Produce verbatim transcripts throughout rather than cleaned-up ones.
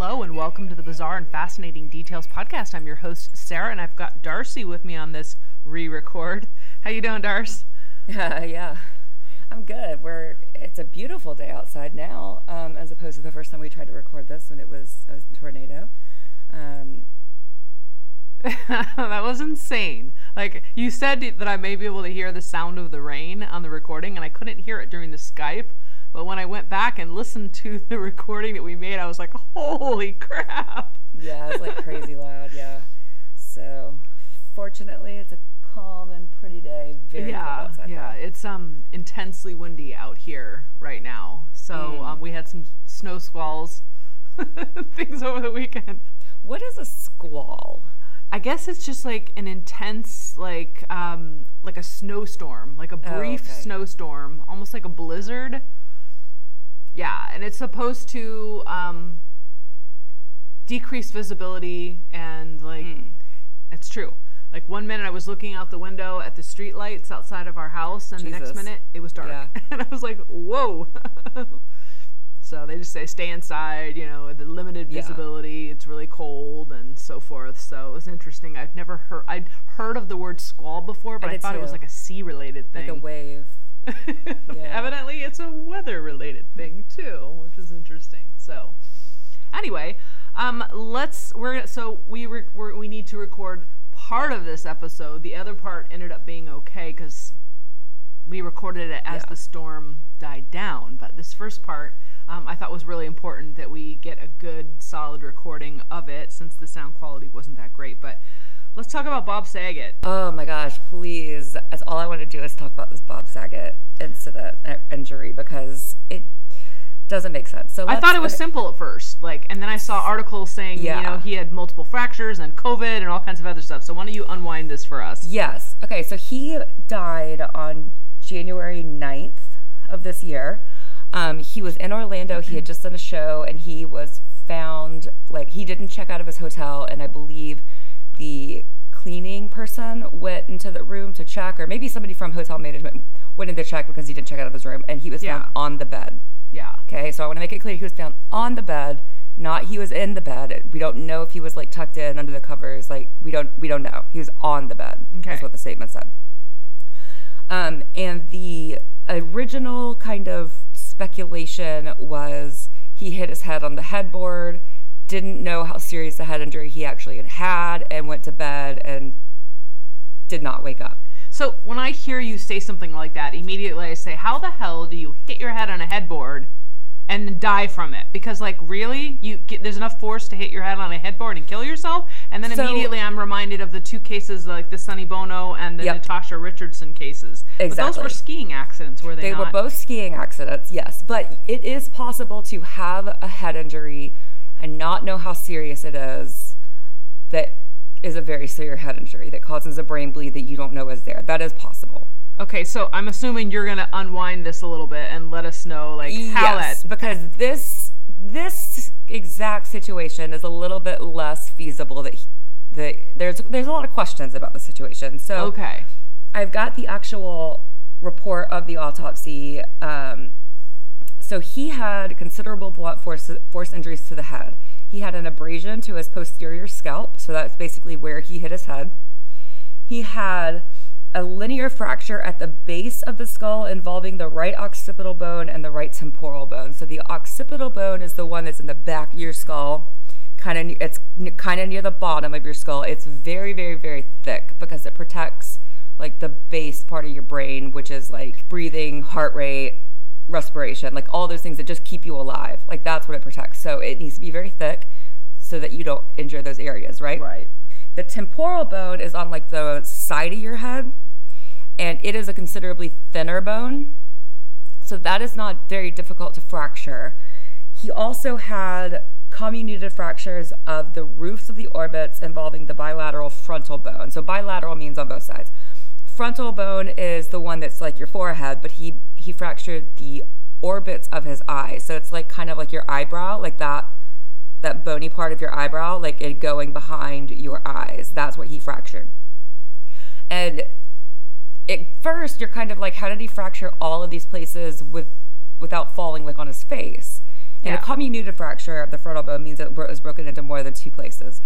Hello and welcome to the Bizarre and Fascinating Details podcast. I'm your host, Sarah, and I've got Darcy with me on this re-record. How you doing, Darcy? Uh, yeah, I'm good. We're it's a beautiful day outside now, um, as opposed to the first time we tried to record this when it was a tornado. Um, that was insane. Like, you said that I may be able to hear the sound of the rain on the recording, and I couldn't hear it during the Skype. But when I went back and listened to the recording that we made, I was like, holy crap. Yeah, it was like crazy loud, yeah. So, fortunately, it's a calm and pretty day. Very yeah, cold outside. Yeah, though. It's um intensely windy out here right now. So, mm. um, we had some snow squalls, things over the weekend. What is a squall? I guess it's just like an intense, like um, like a snowstorm, like a brief oh, okay. snowstorm, almost like a blizzard. Yeah, and it's supposed to um, decrease visibility and, like, mm. it's true. Like, one minute I was looking out the window at the street lights outside of our house, and Jesus. the next minute it was dark. Yeah. And I was like, whoa. So they just say stay inside, you know, the limited visibility, yeah. It's really cold and so forth. So it was interesting. I've never heard, I'd heard of the word squall before, but I, I thought too. it was like a sea-related thing. Like a wave. Yeah. Evidently, it's a weather-related thing too, which is interesting. So, anyway, um, let's we're so we re, we're, we need to record part of this episode. The other part ended up being okay because we recorded it as yeah. the storm died down. But this first part, um, I thought was really important that we get a good, solid recording of it since the sound quality wasn't that great. But let's talk about Bob Saget. Oh my gosh, please. That's all I want to do is talk about this Bob Saget incident injury because it doesn't make sense. So I thought it was simple at first, like, and then I saw articles saying, yeah. you know, he had multiple fractures and COVID and all kinds of other stuff. So why don't you unwind this for us? Yes. Okay, so he died on January ninth of this year. Um, he was in Orlando. He had just done a show and he was found, like, he didn't check out of his hotel, and I believe the cleaning person went into the room to check, or maybe somebody from hotel management went in to check because he didn't check out of his room, and he was yeah. found on the bed. Yeah. Okay, so I want to make it clear, he was found on the bed, not he was in the bed. We don't know if he was, like, tucked in under the covers. Like, we don't we don't know. He was on the bed. Okay. That's what the statement said. Um, and the original kind of speculation was he hit his head on the headboard, didn't know how serious the head injury he actually had had, and went to bed and did not wake up. So when I hear you say something like that, immediately I say, how the hell do you hit your head on a headboard and die from it? Because, like, really? You get, there's enough force to hit your head on a headboard and kill yourself? And then so, immediately I'm reminded of the two cases, like the Sonny Bono and the yep. Natasha Richardson cases. Exactly. But those were skiing accidents, were they, they not? They were both skiing accidents, yes. But it is possible to have a head injury and not know how serious it is, that is a very severe head injury that causes a brain bleed that you don't know is there. That is possible. Okay, so I'm assuming you're going to unwind this a little bit and let us know, like, how yes, that... because this this exact situation is a little bit less feasible. That, he, that there's there's a lot of questions about the situation. So okay. I've got the actual report of the autopsy. Um So he had considerable blunt force, force injuries to the head. He had an abrasion to his posterior scalp, so that's basically where he hit his head. He had a linear fracture at the base of the skull involving the right occipital bone and the right temporal bone. So the occipital bone is the one that's in the back of your skull, kind of it's kind of near the bottom of your skull. It's very, very, very thick because it protects, like, the base part of your brain, which is, like, breathing, heart rate, respiration, like all those things that just keep you alive. Like, that's what it protects. So it needs to be very thick so that you don't injure those areas, right? Right. The temporal bone is on, like, the side of your head, and it is a considerably thinner bone. So that is not very difficult to fracture. He also had comminuted fractures of the roofs of the orbits involving the bilateral frontal bone. So bilateral means on both sides. Frontal bone is the one that's, like, your forehead, but he he fractured the orbits of his eye, so it's, like, kind of like your eyebrow, like that that bony part of your eyebrow, like it going behind your eyes. That's what he fractured. And at first you're kind of like, how did he fracture all of these places with without falling, like, on his face? And yeah. a comminuted fracture of the frontal bone means that it was broken into more than two places.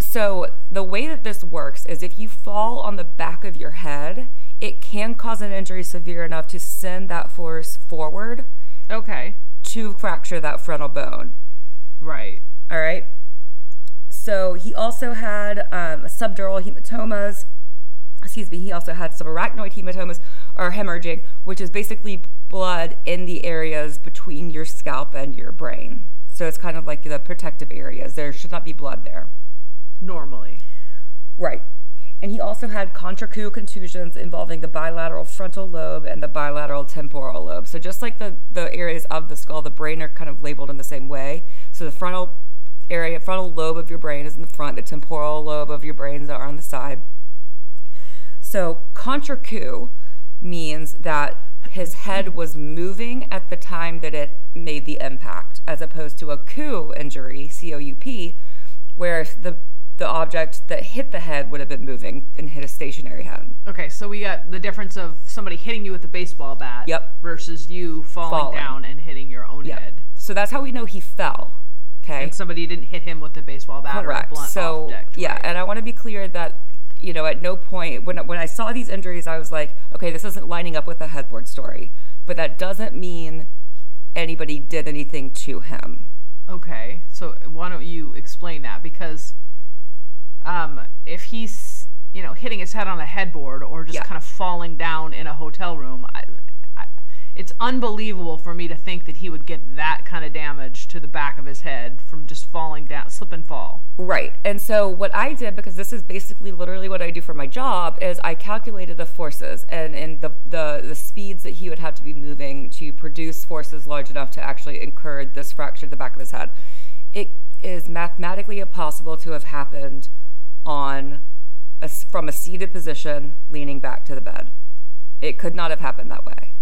So the way that this works is if you fall on the back of your head, it can cause an injury severe enough to send that force forward. Okay. To fracture that frontal bone. Right. All right. So he also had um, subdural hematomas. Excuse me. He also had subarachnoid hematomas or hemorrhaging, which is basically blood in the areas between your scalp and your brain. So it's kind of like the protective areas. There should not be blood there. Normally. Right. And he also had contracoup contusions involving the bilateral frontal lobe and the bilateral temporal lobe. So just like the, the areas of the skull, the brain are kind of labeled in the same way. So the frontal area, frontal lobe of your brain is in the front. The temporal lobe of your brains are on the side. So contracoup means that his head was moving at the time that it made the impact, as opposed to a coup injury, C O U P, where the the object that hit the head would have been moving and hit a stationary head. Okay, so we got the difference of somebody hitting you with a baseball bat yep. versus you falling, falling down and hitting your own yep. head. So that's how we know he fell, okay? And somebody didn't hit him with a baseball bat Correct. Or a blunt so, object. Yeah, right? And I want to be clear that, you know, at no point, when when I saw these injuries, I was like, okay, this isn't lining up with a headboard story. But that doesn't mean anybody did anything to him. Okay, so why don't you explain that? Because... Um, if he's, you know, hitting his head on a headboard or just yeah. kind of falling down in a hotel room, I, I, it's unbelievable for me to think that he would get that kind of damage to the back of his head from just falling down, slip and fall. Right. And so what I did, because this is basically literally what I do for my job, is I calculated the forces and, and the, the, the speeds that he would have to be moving to produce forces large enough to actually incur this fracture to the back of his head. It is mathematically impossible to have happened on a, from a seated position leaning back to the bed. It could not have happened that way.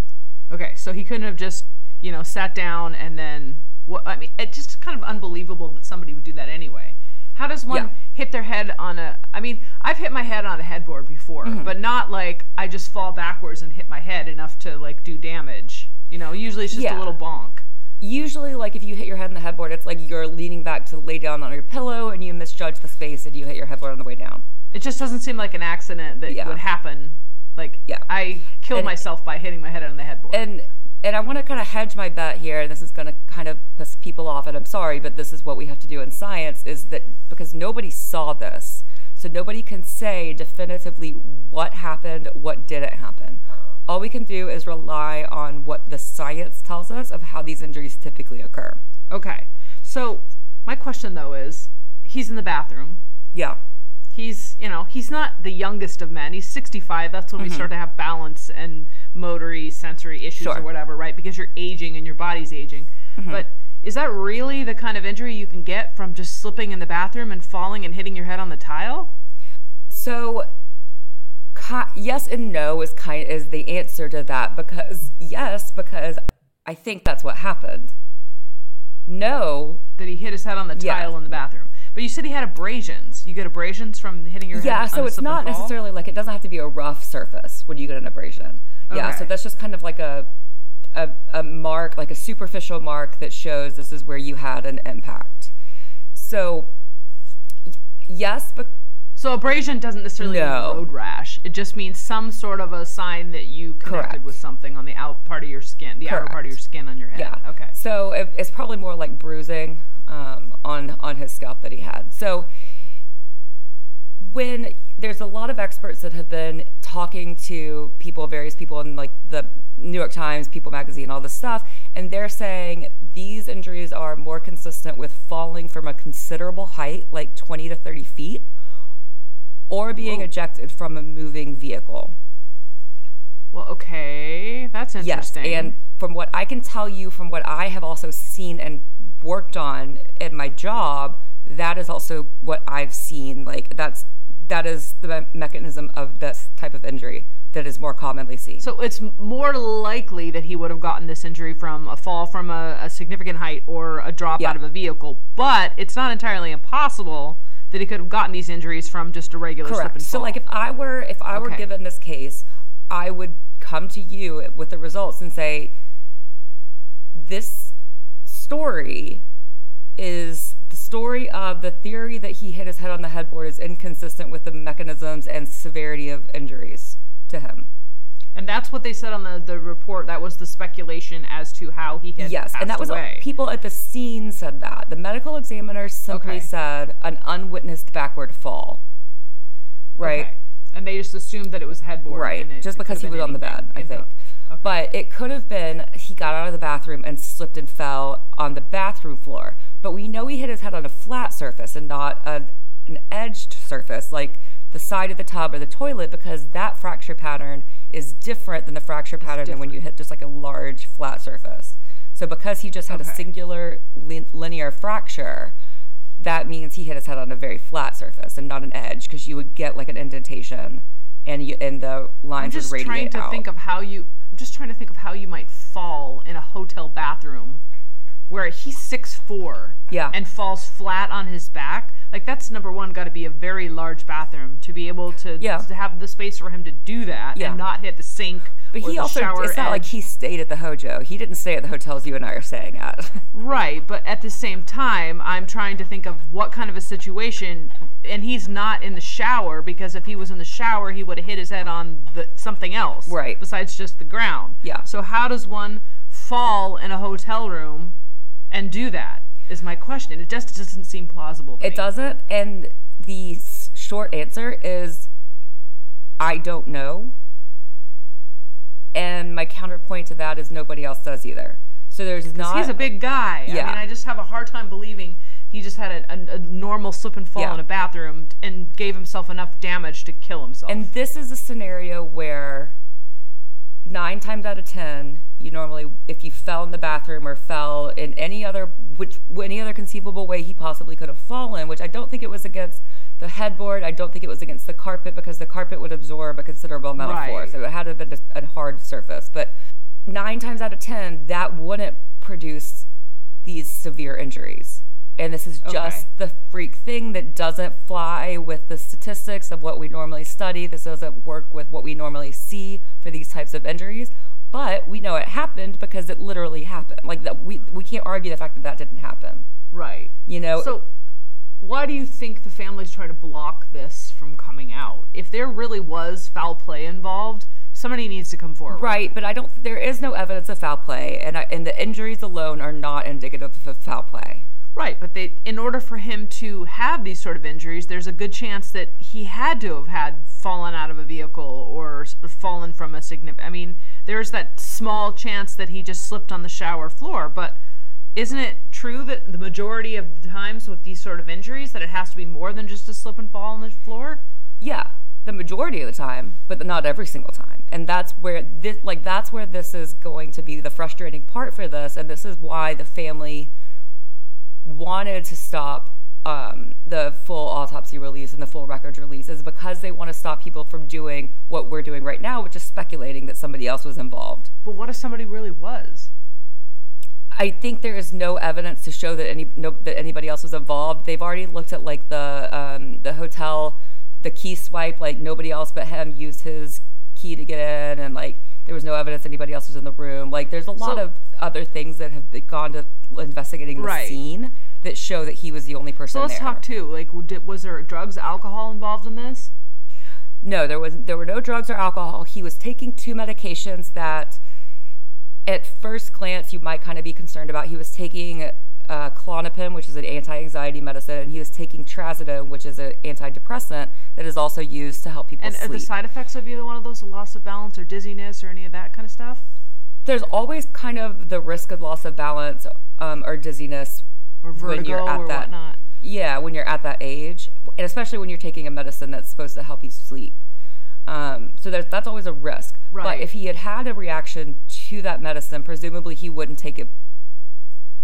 Okay, so he couldn't have just, you know, sat down and then, well, I mean, it's just kind of unbelievable that somebody would do that anyway. How does one yeah. hit their head on a, I mean, I've hit my head on a headboard before, mm-hmm. but not like I just fall backwards and hit my head enough to like do damage. You know, usually it's just yeah. a little bonk. Usually, like, if you hit your head on the headboard, it's like you're leaning back to lay down on your pillow and you misjudge the space and you hit your headboard on the way down. It just doesn't seem like an accident that yeah. would happen. Like, yeah. I killed and, myself by hitting my head on the headboard. And and I want to kind of hedge my bet here, and this is going to kind of piss people off, and I'm sorry, but this is what we have to do in science, is that because nobody saw this, so nobody can say definitively what happened, what didn't happen. All we can do is rely on what the science tells us of how these injuries typically occur. Okay. So my question, though, is he's in the bathroom. Yeah. He's, you know, he's not the youngest of men. He's sixty-five. That's when mm-hmm. we start to have balance and motory, sensory issues sure. or whatever, right? Because you're aging and your body's aging. Mm-hmm. But is that really the kind of injury you can get from just slipping in the bathroom and falling and hitting your head on the tile? So... Yes and no is kind of, is the answer to that, because yes, because I think that's what happened. No. That he hit his head on the tile yeah. in the bathroom. But you said he had abrasions. You get abrasions from hitting your head yeah, on so a slip and fall? Yeah, so it's not necessarily like, it doesn't have to be a rough surface when you get an abrasion. Okay. Yeah, so that's just kind of like a, a a mark, like a superficial mark that shows this is where you had an impact. So yes, but So abrasion doesn't necessarily no. mean road rash. It just means some sort of a sign that you connected Correct. With something on the out part of your skin, the Correct. Outer part of your skin on your head. Yeah. Okay. So it, it's probably more like bruising um, on on his scalp that he had. So when there's a lot of experts that have been talking to people, various people in like the New York Times, People Magazine, all this stuff, and they're saying these injuries are more consistent with falling from a considerable height, like twenty to thirty feet. Or being Whoa. Ejected from a moving vehicle. Well, okay. That's interesting. Yes, and from what I can tell you, from what I have also seen and worked on at my job, that is also what I've seen. Like, that's that is the me- mechanism of this type of injury that is more commonly seen. So it's more likely that he would have gotten this injury from a fall from a, a significant height or a drop yeah. out of a vehicle, but it's not entirely impossible that he could have gotten these injuries from just a regular Correct. Slip and fall. So, like, if I were if I were okay. given this case, I would come to you with the results and say, this story is the story of the theory that he hit his head on the headboard is inconsistent with the mechanisms and severity of injuries to him. And that's what they said on the, the report. That was the speculation as to how he had yes, passed away. Yes, and that was away. People at the scene said that. The medical examiner simply okay. said an unwitnessed backward fall. Right? Okay. And they just assumed that it was headboard. Right, and it, just because he was on the bed, I think. The, okay. But it could have been he got out of the bathroom and slipped and fell on the bathroom floor. But we know he hit his head on a flat surface and not an, an edged surface like the side of the tub or the toilet, because that fracture pattern is different than the fracture pattern than when you hit just like a large flat surface. So because he just had okay. a singular lin- linear fracture, that means he hit his head on a very flat surface and not an edge, because you would get like an indentation and you, and the lines would radiate out. I'm just trying to think of how you. I'm just trying to think of how you might fall in a hotel bathroom, where he's six foot four yeah. and falls flat on his back. Like, that's, number one, got to be a very large bathroom to be able to, yeah. to have the space for him to do that yeah. and not hit the sink but or he the also, shower It's edge. Not like he stayed at the Hojo. He didn't stay at the hotels you and I are staying at. Right, but at the same time, I'm trying to think of what kind of a situation, and he's not in the shower, because if he was in the shower, he would have hit his head on the, something else right. besides just the ground. Yeah. So how does one fall in a hotel room and do that? Is my question. It just doesn't seem plausible to me. It doesn't, and the short answer is I don't know. And my counterpoint to that is nobody else does either. So there's not. He's a big guy. Yeah. I mean, I just have a hard time believing he just had a, a, a normal slip and fall yeah. in a bathroom and gave himself enough damage to kill himself. And this is a scenario where nine times out of ten, you normally, if you fell in the bathroom or fell in any other which any other conceivable way he possibly could have fallen, which I don't think it was against the headboard, I don't think it was against the carpet, because the carpet would absorb a considerable amount right. of force. So it had to have been a, a hard surface. But nine times out of ten, that wouldn't produce these severe injuries. And this is just okay. the freak thing that doesn't fly with the statistics of what we normally study. This doesn't work with what we normally see for these types of injuries. But we know it happened because it literally happened. Like, that, we we can't argue the fact that that didn't happen. Right. You know. So why do you think the family's trying to block this from coming out? If there really was foul play involved, somebody needs to come forward. Right, but I don't. There is no evidence of foul play, and I, and the injuries alone are not indicative of foul play. Right, but they, in order for him to have these sort of injuries, there's a good chance that he had to have had fallen out of a vehicle or fallen from a significant... I mean, there's that small chance that he just slipped on the shower floor, but isn't it true that the majority of the times with these sort of injuries that it has to be more than just a slip and fall on the floor? Yeah, the majority of the time, but not every single time. And that's where this, like, that's where this is going to be the frustrating part for this, and this is why the family wanted to stop um, the full autopsy release and the full records release, is because they want to stop people from doing what we're doing right now, which is speculating that somebody else was involved. But what if somebody really was? I think there is no evidence to show that any no, that anybody else was involved. They've already looked at like the um, the hotel, the key swipe. Like, nobody else but him used his key to get in, and like there was no evidence anybody else was in the room. Like, there's a lot so, of other things that have gone to investigating the right. scene that show that he was the only person there. So let's there. talk too. Like, did, was there drugs, alcohol involved in this? No, there was. There were no drugs or alcohol. He was taking two medications that, at first glance, you might kind of be concerned about. He was taking uh, clonopin, which is an anti-anxiety medicine, and he was taking trazodone, which is an antidepressant that is also used to help people and sleep. And are the side effects of either one of those a loss of balance or dizziness or any of that kind of stuff? There's always kind of the risk of loss of balance um, or dizziness or vertigo when you're at or that, whatnot. Yeah, when you're at that age, and especially when you're taking a medicine that's supposed to help you sleep. Um, so there's, that's always a risk. Right. But if he had had a reaction to that medicine, presumably he wouldn't take it.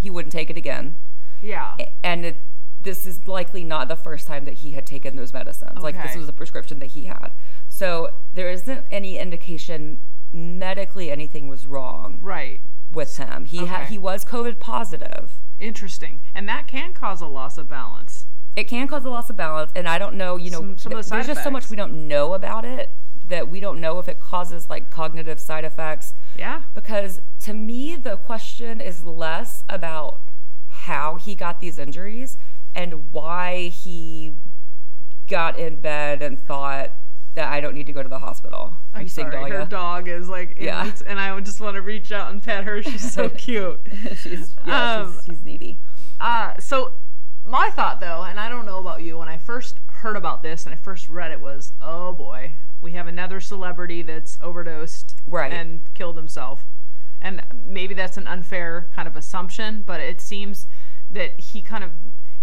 He wouldn't take it again. Yeah. And it, this is likely not the first time that he had taken those medicines. Okay. Like, this was a prescription that he had. So there isn't any indication medically anything was wrong right. with him. He okay. ha- he was COVID positive. Interesting. And that can cause a loss of balance. It can cause a loss of balance. And I don't know, you know, some, some of the side there's effects. Just so much we don't know about it that we don't know if it causes, like, cognitive side effects. Yeah. Because to me, the question is less about how he got these injuries and why he got in bed and thought that I don't need to go to the hospital. I'm Are you sorry, Dahlia? Her dog is like, yeah. and I would just want to reach out and pet her. She's so cute. she's, yeah, um, she's, she's needy. Uh, so my thought, though, and I don't know about you, when I first heard about this and I first read it was, oh boy, we have another celebrity that's overdosed right. and killed himself. And maybe that's an unfair kind of assumption, but it seems that he kind of,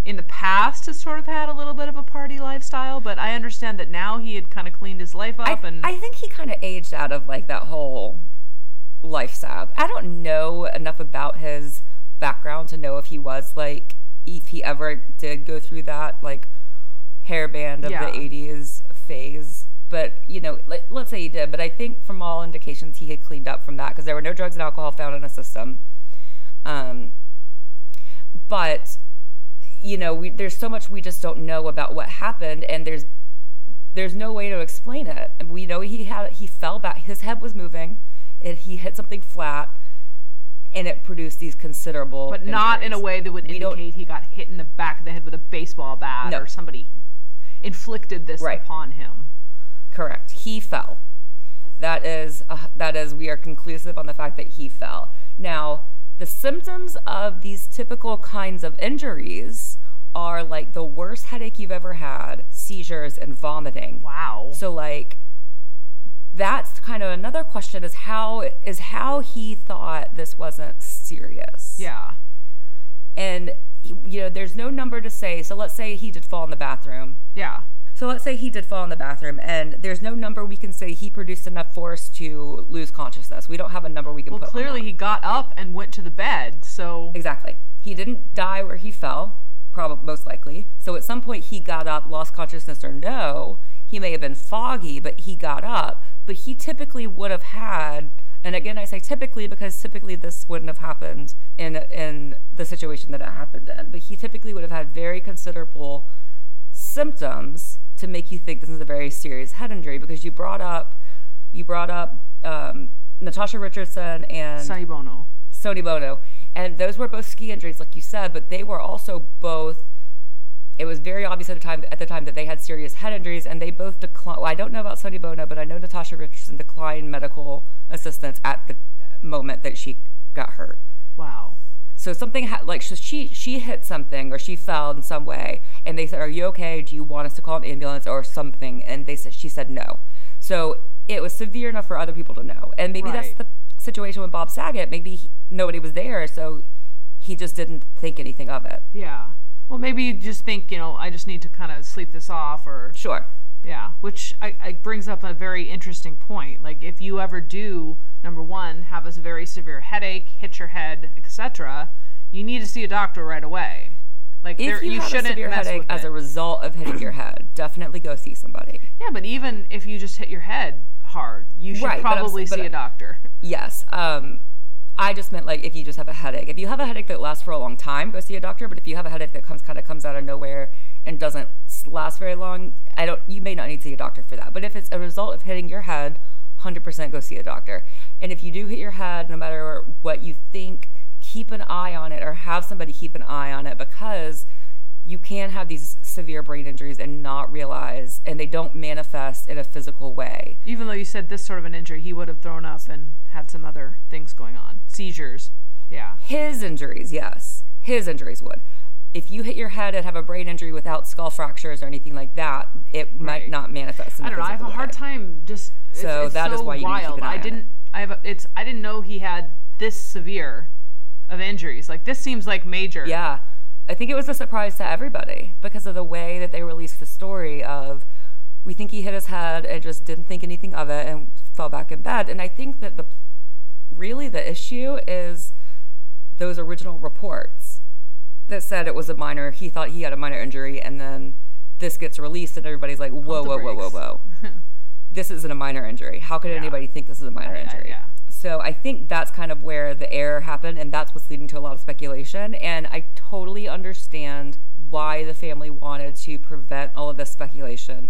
in the past, has sort of had a little bit of a party lifestyle, but I understand that now he had kind of cleaned his life up. I, and I think he kind of aged out of, like, that whole lifestyle. I don't know enough about his background to know if he was, like, if he ever did go through that, like, hairband of yeah. the eighties phase. But, you know, let, let's say he did. But I think from all indications he had cleaned up from that because there were no drugs and alcohol found in his system. Um, but, you know, we, there's so much we just don't know about what happened, and there's there's no way to explain it. We know he had he fell back. His head was moving. And he hit something flat, and it produced these considerable But injuries. Not in a way that would we indicate he got hit in the back of the head with a baseball bat no. or somebody inflicted this right. upon him. Correct. He fell. That is, uh, that is, we are conclusive on the fact that he fell. Now, the symptoms of these typical kinds of injuries are like the worst headache you've ever had, seizures, and vomiting. Wow. So, like, that's kind of another question is how is how he thought this wasn't serious. Yeah. And, you know, there's no number to say. So let's say he did fall in the bathroom. Yeah. So let's say he did fall in the bathroom, and there's no number we can say he produced enough force to lose consciousness. We don't have a number we can well, put on that. Well, clearly he got up and went to the bed, so... Exactly. He didn't die where he fell, probably, most likely. So at some point he got up, lost consciousness or no. He may have been foggy, but he got up. But he typically would have had, and again I say typically because typically this wouldn't have happened in in the situation that it happened in, but he typically would have had very considerable symptoms to make you think this is a very serious head injury, because you brought up, you brought up um, Natasha Richardson and Sonny Bono, Sonny Bono, and those were both ski injuries, like you said, but they were also both. It was very obvious at the time at the time that they had serious head injuries, and they both declined. Well, I don't know about Sonny Bono, but I know Natasha Richardson declined medical assistance at the moment that she got hurt. Wow. So something ha- like so she she hit something or she fell in some way, and they said, "Are you okay? Do you want us to call an ambulance or something?" And they said she said no. So it was severe enough for other people to know, and maybe right. that's the situation with Bob Saget. Maybe he, nobody was there, so he just didn't think anything of it. Yeah. Well, maybe you just think, you know, I just need to kind of sleep this off, or sure. Yeah, which I, I brings up a very interesting point. Like, if you ever do, number one, have a very severe headache, hit your head, et cetera, you need to see a doctor right away. Like, if there, you, you have shouldn't a severe mess headache with as it. A result of hitting your head, definitely go see somebody. Yeah, but even if you just hit your head hard, you should right, probably but I'm, but see a doctor. Yes. Um, I just meant, like, if you just have a headache. If you have a headache that lasts for a long time, go see a doctor. But if you have a headache that comes kind of comes out of nowhere and doesn't last very long, I don't. You may not need to see a doctor for that. But if it's a result of hitting your head, one hundred percent go see a doctor. And if you do hit your head, no matter what you think, keep an eye on it or have somebody keep an eye on it, because you can have these severe brain injuries and not realize, and they don't manifest in a physical way. Even though you said this sort of an injury, he would have thrown up and had some other things going on. Seizures, yeah. His injuries, yes. His injuries would. If you hit your head and have a brain injury without skull fractures or anything like that, it right. might not manifest in I don't know. I have a hard way. Time just. It's, so it's that so is why you wild. Need to keep an eye I on didn't. It. I have. A, it's. I didn't know he had this severe of injuries. Like, this seems like major. Yeah, I think it was a surprise to everybody because of the way that they released the story of, we think he hit his head and just didn't think anything of it and fell back in bed. And I think that the really the issue is those original reports that said it was a minor, he thought he had a minor injury, and then this gets released and everybody's like, whoa, whoa, whoa, whoa, whoa, whoa. This isn't a minor injury. How could yeah. anybody think this is a minor I, injury? I, yeah. So I think that's kind of where the error happened, and that's what's leading to a lot of speculation. And I totally understand why the family wanted to prevent all of this speculation,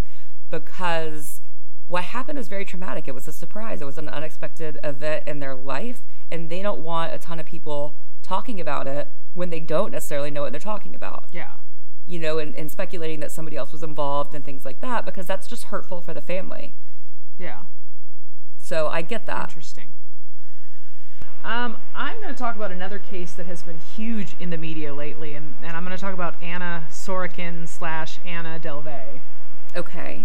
because what happened is very traumatic. It was a surprise. It was an unexpected event in their life, and they don't want a ton of people talking about it when they don't necessarily know what they're talking about. Yeah. You know, and, and speculating that somebody else was involved and things like that, because that's just hurtful for the family. Yeah. So I get that. Interesting. Um, I'm going to talk about another case that has been huge in the media lately, and, and I'm going to talk about Anna Sorokin slash Anna Delvey. Okay.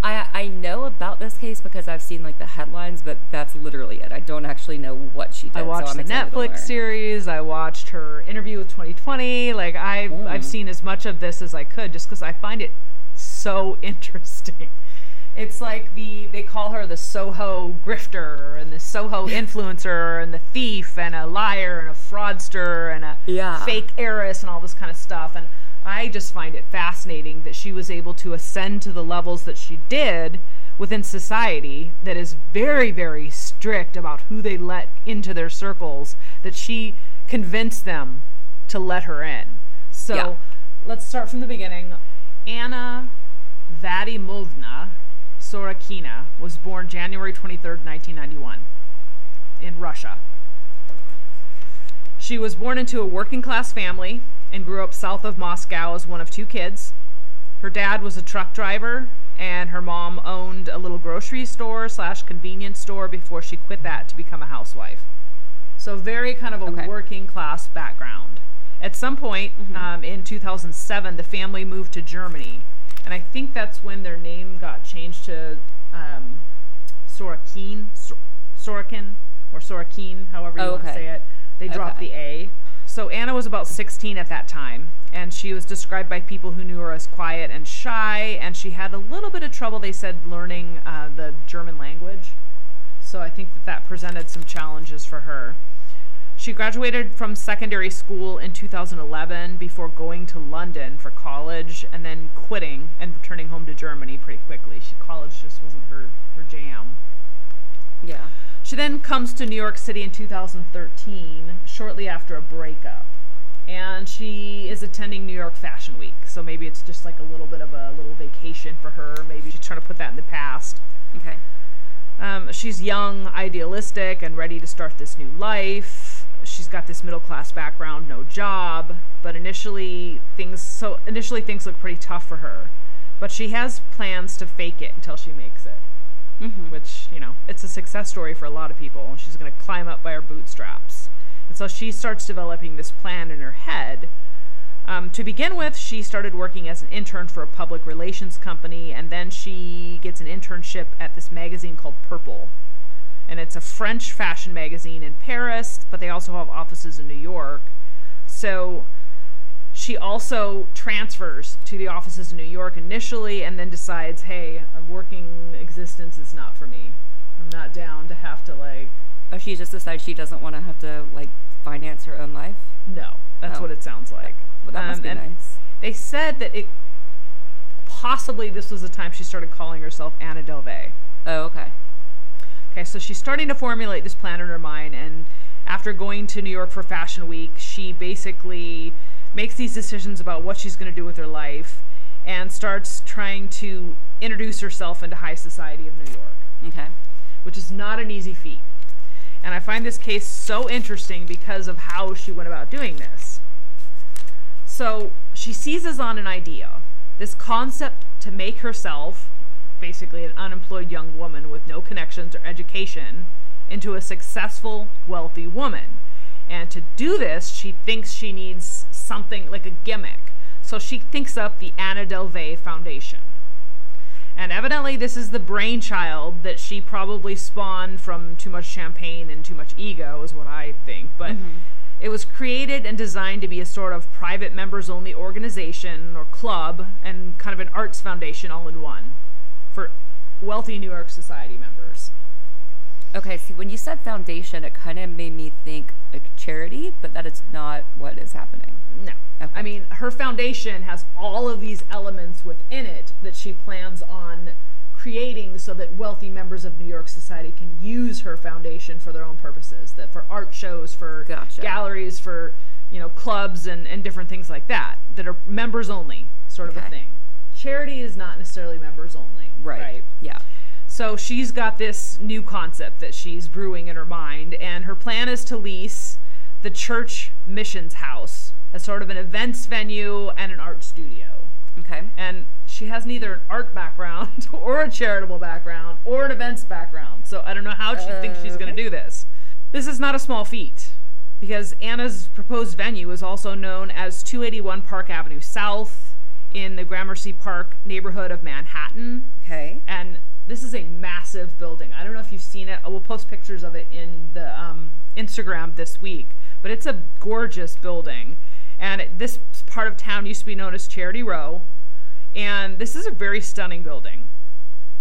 I I know about this case because I've seen, like, the headlines, but that's literally it. I don't actually know what she did. I watched so the Netflix series. I watched her interview with twenty twenty. Like, I've, mm. I've seen as much of this as I could just because I find it so interesting. It's like the they call her the Soho grifter and the Soho influencer and the thief and a liar and a fraudster and a yeah. fake heiress and all this kind of stuff. And I just find it fascinating that she was able to ascend to the levels that she did within society that is very, very strict about who they let into their circles, that she convinced them to let her in. So yeah. let's start from the beginning. Anna Vadimovna Sorokina was born January twenty-third, nineteen ninety-one in Russia. She was born into a working-class family and grew up south of Moscow as one of two kids. Her dad was a truck driver, and her mom owned a little grocery store slash convenience store before she quit that to become a housewife. So very kind of a okay. working-class background. At some point mm-hmm. um, in two thousand seven, the family moved to Germany. And I think that's when their name got changed to um, Sorokin, Sor- Sorokin, or Sorokin, however you oh, want to okay. say it. They dropped okay. the A. So Anna was about sixteen at that time, and she was described by people who knew her as quiet and shy, and she had a little bit of trouble, they said, learning uh, the German language. So I think that that presented some challenges for her. She graduated from secondary school in two thousand eleven before going to London for college and then quitting and returning home to Germany pretty quickly. She, college just wasn't her, her jam. Yeah. She then comes to New York City in two thousand thirteen, shortly after a breakup. And she is attending New York Fashion Week. So maybe it's just like a little bit of a little vacation for her. Maybe she's trying to put that in the past. Okay. Um, she's young, idealistic, and ready to start this new life. She's got this middle-class background, no job, but initially things so initially things look pretty tough for her. But she has plans to fake it until she makes it, mm-hmm. which, you know, it's a success story for a lot of people. She's going to climb up by her bootstraps. And so she starts developing this plan in her head. Um, to begin with, she started working as an intern for a public relations company, and then she gets an internship at this magazine called Purple. And it's a French fashion magazine in Paris, but they also have offices in New York. So she also transfers to the offices in New York initially and then decides, hey, a working existence is not for me. I'm not down to have to, like... Oh, she just decides she doesn't want to have to, like, finance her own life? No, that's oh. what it sounds like. Well, that must um, be nice. They said that it... Possibly this was the time she started calling herself Anna Delvey. Oh, okay. Okay, so she's starting to formulate this plan in her mind, and after going to New York for Fashion Week, she basically makes these decisions about what she's going to do with her life and starts trying to introduce herself into high society of New York, okay, which is not an easy feat. And I find this case so interesting because of how she went about doing this. So she seizes on an idea, this concept to make herself... basically an unemployed young woman with no connections or education into a successful, wealthy woman. And to do this, she thinks she needs something like a gimmick. So she thinks up the Anna Delvey Foundation. And evidently this is the brainchild that she probably spawned from too much champagne and too much ego is what I think. But mm-hmm. it was created and designed to be a sort of private members-only organization or club and kind of an arts foundation all in one. For wealthy New York society members. Okay, see, when you said foundation, it kind of made me think like charity, but that is not what is happening. No. Okay. I mean, her foundation has all of these elements within it that she plans on creating so that wealthy members of New York society can use her foundation for their own purposes, that for art shows, for gotcha. galleries, for, you know, clubs and, and different things like that, that are members only sort okay. of a thing. Charity is not necessarily members only. Right. right. Yeah. So she's got this new concept that she's brewing in her mind, and her plan is to lease the Church Missions House as sort of an events venue and an art studio. Okay. And she has neither an art background or a charitable background or an events background, so I don't know how she uh, thinks she's okay. going to do this. This is not a small feat, because Anna's proposed venue is also known as two eighty-one Park Avenue South in the Gramercy Park neighborhood of Manhattan. Okay. And this is a massive building. I don't know if you've seen it. We'll post pictures of it in the um, Instagram this week, but it's a gorgeous building. And it, this part of town used to be known as Charity Row. And this is a very stunning building.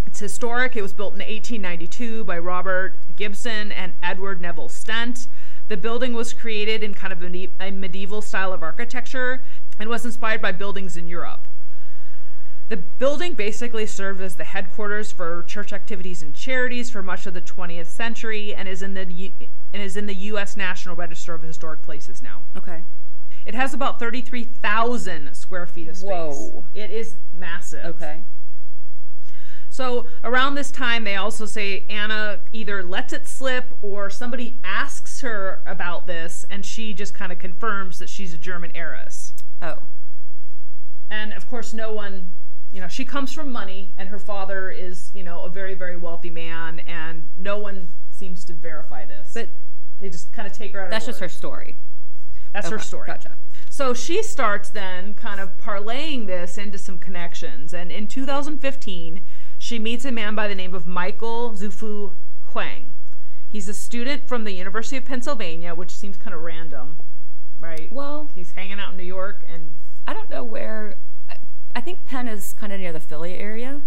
It's historic. It was built in eighteen ninety-two by Robert Gibson and Edward Neville Stent. The building was created in kind of a, a medieval style of architecture and was inspired by buildings in Europe. The building basically served as the headquarters for church activities and charities for much of the twentieth century, and is in the U- and is in the U S National Register of Historic Places now. Okay. It has about thirty-three thousand square feet of space. Whoa. It is massive. Okay. So around this time, they also say Anna either lets it slip or somebody asks her about this, and she just kind of confirms that she's a German heiress. Oh. And, of course, no one, you know, she comes from money, and her father is, you know, a very, very wealthy man, and no one seems to verify this. But they just kind of take her out of That's just her story. That's okay, her story. Gotcha. So she starts then kind of parlaying this into some connections. And in two thousand fifteen, she meets a man by the name of Michael Zufu Huang. He's a student from the University of Pennsylvania, which seems kind of random, right? Well, he's hanging out in New York, and I don't know where. I, I think Penn is kind of near the Philly area.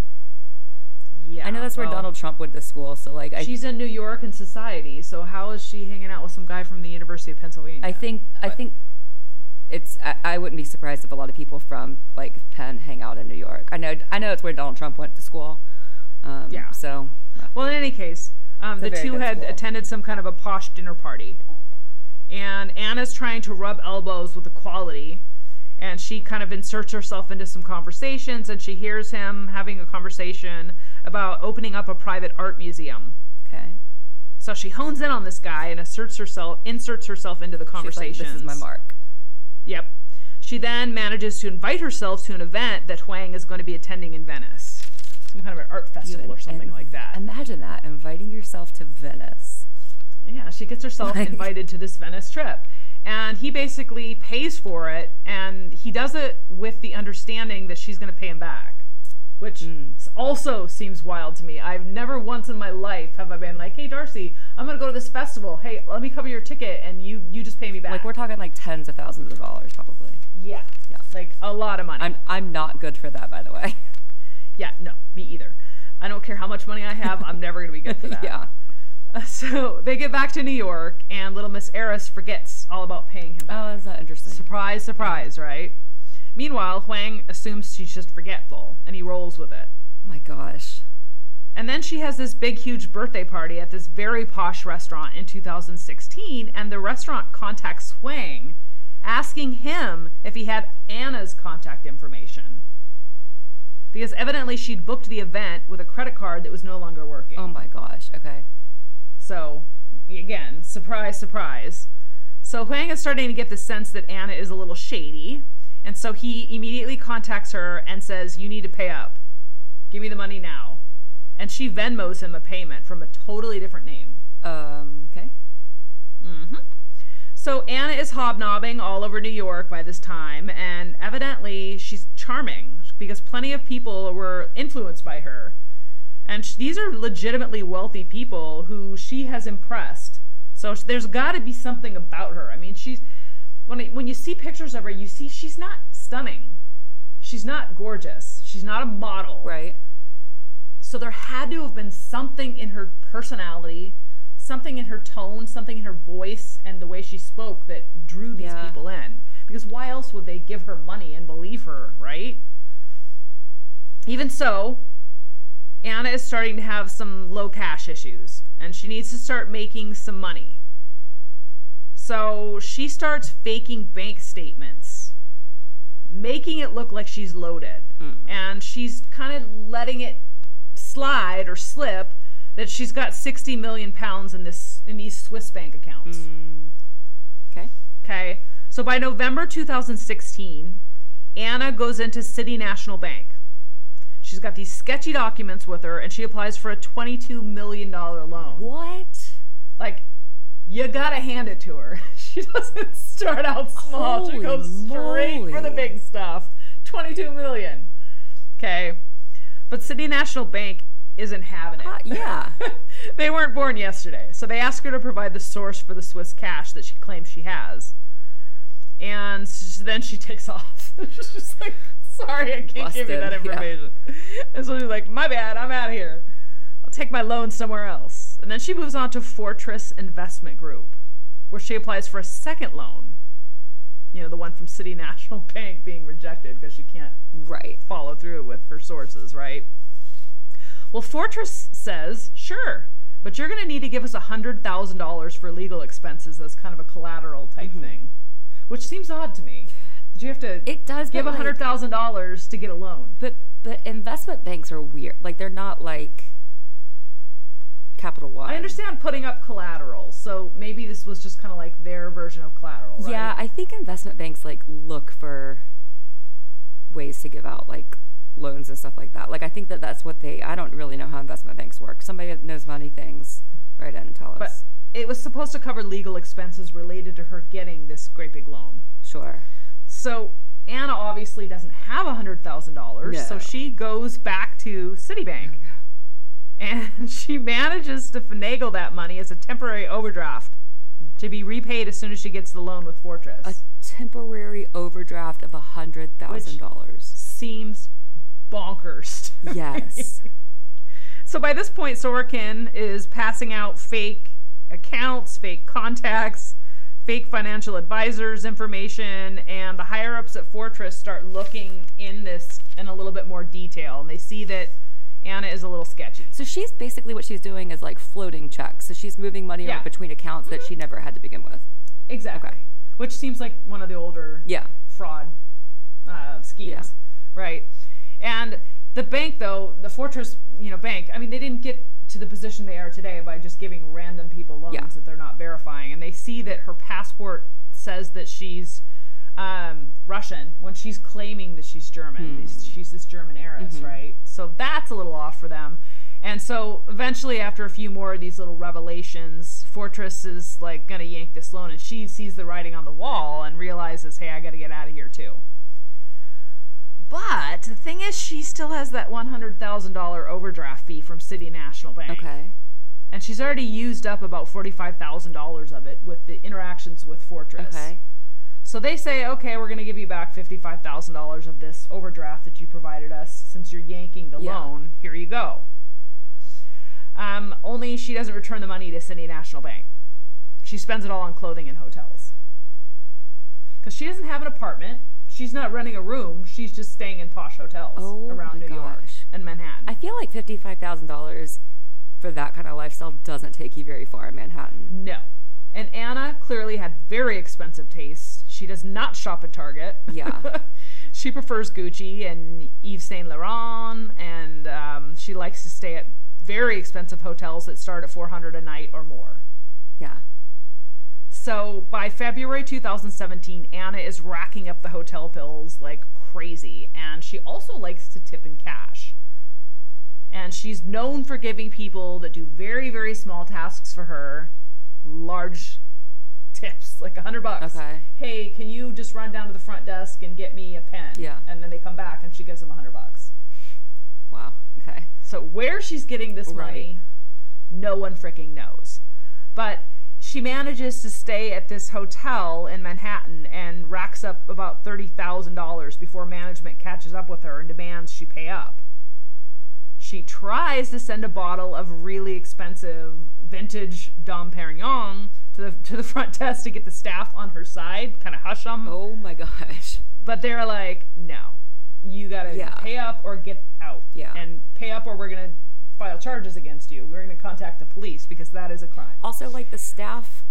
Yeah, I know that's where well, Donald Trump went to school. So like, I, she's in New York in society. So how is she hanging out with some guy from the University of Pennsylvania? I think but. I think it's. I, I wouldn't be surprised if a lot of people from like Penn hang out in New York. I know. I know it's where Donald Trump went to school. Um, yeah. So. Well, in any case, um, the two had school. attended some kind of a posh dinner party, and Anna's trying to rub elbows with equality. And she kind of inserts herself into some conversations, and she hears him having a conversation about opening up a private art museum. Okay. So she hones in on this guy and asserts herself, inserts herself into the conversation. She's like, this is my mark. Yep. She then manages to invite herself to an event that Huang is going to be attending in Venice. Some kind of an art festival in, or something in, like that. Imagine that, inviting yourself to Venice. Yeah, she gets herself like. invited to this Venice trip. And he basically pays for it, and he does it with the understanding that she's going to pay him back, which mm. also seems wild to me. I've never once in my life have I been like, hey, Darcy, I'm going to go to this festival. Hey, let me cover your ticket, and you, you just pay me back. Like, we're talking like tens of thousands of dollars probably. Yeah. Yeah. Like, a lot of money. I'm, I'm not good for that, by the way. Yeah, no, me either. I don't care how much money I have. I'm never going to be good for that. Yeah. So they get back to New York, and little Miss Heiress forgets all about paying him back. Oh, that's not interesting. Surprise, surprise, yeah. Right? Meanwhile, Huang assumes she's just forgetful, and he rolls with it. Oh my gosh. And then she has this big, huge birthday party at this very posh restaurant in two thousand sixteen, and the restaurant contacts Huang, asking him if he had Anna's contact information. Because evidently she'd booked the event with a credit card that was no longer working. Oh my gosh, okay. So, again, surprise, surprise. So Huang is starting to get the sense that Anna is a little shady, and so he immediately contacts her and says, you need to pay up. Give me the money now. And she Venmos him a payment from a totally different name. Um, okay. Mm-hmm. So Anna is hobnobbing all over New York by this time, and evidently she's charming, because plenty of people were influenced by her. And sh- these are legitimately wealthy people who she has impressed. So sh- there's got to be something about her. I mean, she's when it, when you see pictures of her, you see she's not stunning. She's not gorgeous. She's not a model. Right. So there had to have been something in her personality, something in her tone, something in her voice, and the way she spoke that drew these yeah. people in. Because why else would they give her money and believe her, right? Even so, Anna is starting to have some low cash issues, and she needs to start making some money. So she starts faking bank statements, making it look like she's loaded, mm. and she's kind of letting it slide or slip that she's got sixty million pounds in this in these Swiss bank accounts. Mm. Okay. Okay. So by November two thousand sixteen, Anna goes into City National Bank. She's got these sketchy documents with her, and she applies for a twenty-two million dollars loan. What? Like, you gotta hand it to her. She doesn't start out small. Holy she goes straight moly. for the big stuff. twenty-two million dollars. Okay. But City National Bank isn't having it. Uh, yeah. They weren't born yesterday. So they asked her to provide the source for the Swiss cash that she claims she has. And so then she takes off. She's just like, sorry, I can't Busted. give you that information. Yeah. And so she's like, my bad, I'm out of here. I'll take my loan somewhere else. And then she moves on to Fortress Investment Group, where she applies for a second loan. You know, the one from City National Bank being rejected because she can't right. follow through with her sources, right? Well, Fortress says, sure, but you're going to need to give us one hundred thousand dollars for legal expenses as kind of a collateral type mm-hmm. thing, which seems odd to me. You have to it does, give one hundred thousand dollars like, to get a loan. But but investment banks are weird. Like, they're not like Capital Y. I understand putting up collateral. So maybe this was just kind of like their version of collateral, right? Yeah, I think investment banks, like, look for ways to give out, like, loans and stuff like that. Like, I think that that's what they... I don't really know how investment banks work. Somebody that knows money things, write in and tell us. But it was supposed to cover legal expenses related to her getting this great big loan. Sure. So Anna obviously doesn't have one hundred thousand dollars, no. so she goes back to Citibank. Oh, no. And she manages to finagle that money as a temporary overdraft to be repaid as soon as she gets the loan with Fortress. A temporary overdraft of one hundred thousand dollars. Seems bonkers. Yes. So by this point, Sorokin is passing out fake accounts, fake contacts, fake financial advisors information, and the higher-ups at Fortress start looking in this in a little bit more detail, and they see that Anna is a little sketchy. So she's basically, what she's doing is like floating checks. So she's moving money yeah. between accounts mm-hmm. that she never had to begin with. Exactly. Okay. Which seems like one of the older yeah. fraud uh, schemes, yeah. right? And the bank, though, the Fortress, you know, bank, I mean, they didn't get to the position they are today by just giving random people loans yeah. that they're not verifying. And they see that her passport says that she's um, Russian when she's claiming that she's German. Hmm. She's this German heiress, mm-hmm. right? So that's a little off for them. And so eventually, after a few more of these little revelations, Fortress is like going to yank this loan. And she sees the writing on the wall and realizes, hey, I got to get out of here too. But the thing is, she still has that one hundred thousand dollars overdraft fee from City National Bank. Okay. And she's already used up about forty-five thousand dollars of it with the interactions with Fortress. Okay. So they say, okay, we're going to give you back fifty-five thousand dollars of this overdraft that you provided us. Since you're yanking the yeah. loan, here you go. Um, only she doesn't return the money to City National Bank. She spends it all on clothing and hotels. Because she doesn't have an apartment. She's not renting a room. She's just staying in posh hotels oh around New gosh. York and Manhattan. I feel like fifty-five thousand dollars for that kind of lifestyle doesn't take you very far in Manhattan. No. And Anna clearly had very expensive tastes. She does not shop at Target. Yeah. She prefers Gucci and Yves Saint Laurent, and um, she likes to stay at very expensive hotels that start at four hundred dollars a night or more. Yeah. So by February two thousand seventeen, Anna is racking up the hotel bills like crazy, and she also likes to tip in cash. And she's known for giving people that do very, very small tasks for her large tips, like a hundred bucks. Okay. Hey, can you just run down to the front desk and get me a pen? Yeah. And then they come back, and she gives them a hundred bucks. Wow. Okay. So where she's getting this right. money, no one freaking knows. But she manages to stay at this hotel in Manhattan and racks up about thirty thousand dollars before management catches up with her and demands she pay up. She tries to send a bottle of really expensive vintage Dom Perignon to the, to the front desk to get the staff on her side, kind of hush them. Oh my gosh. But they're like, no, you got to yeah. pay up or get out. Yeah. And pay up or we're going to file charges against you. We're going to contact the police because that is a crime. Also, like, the staff,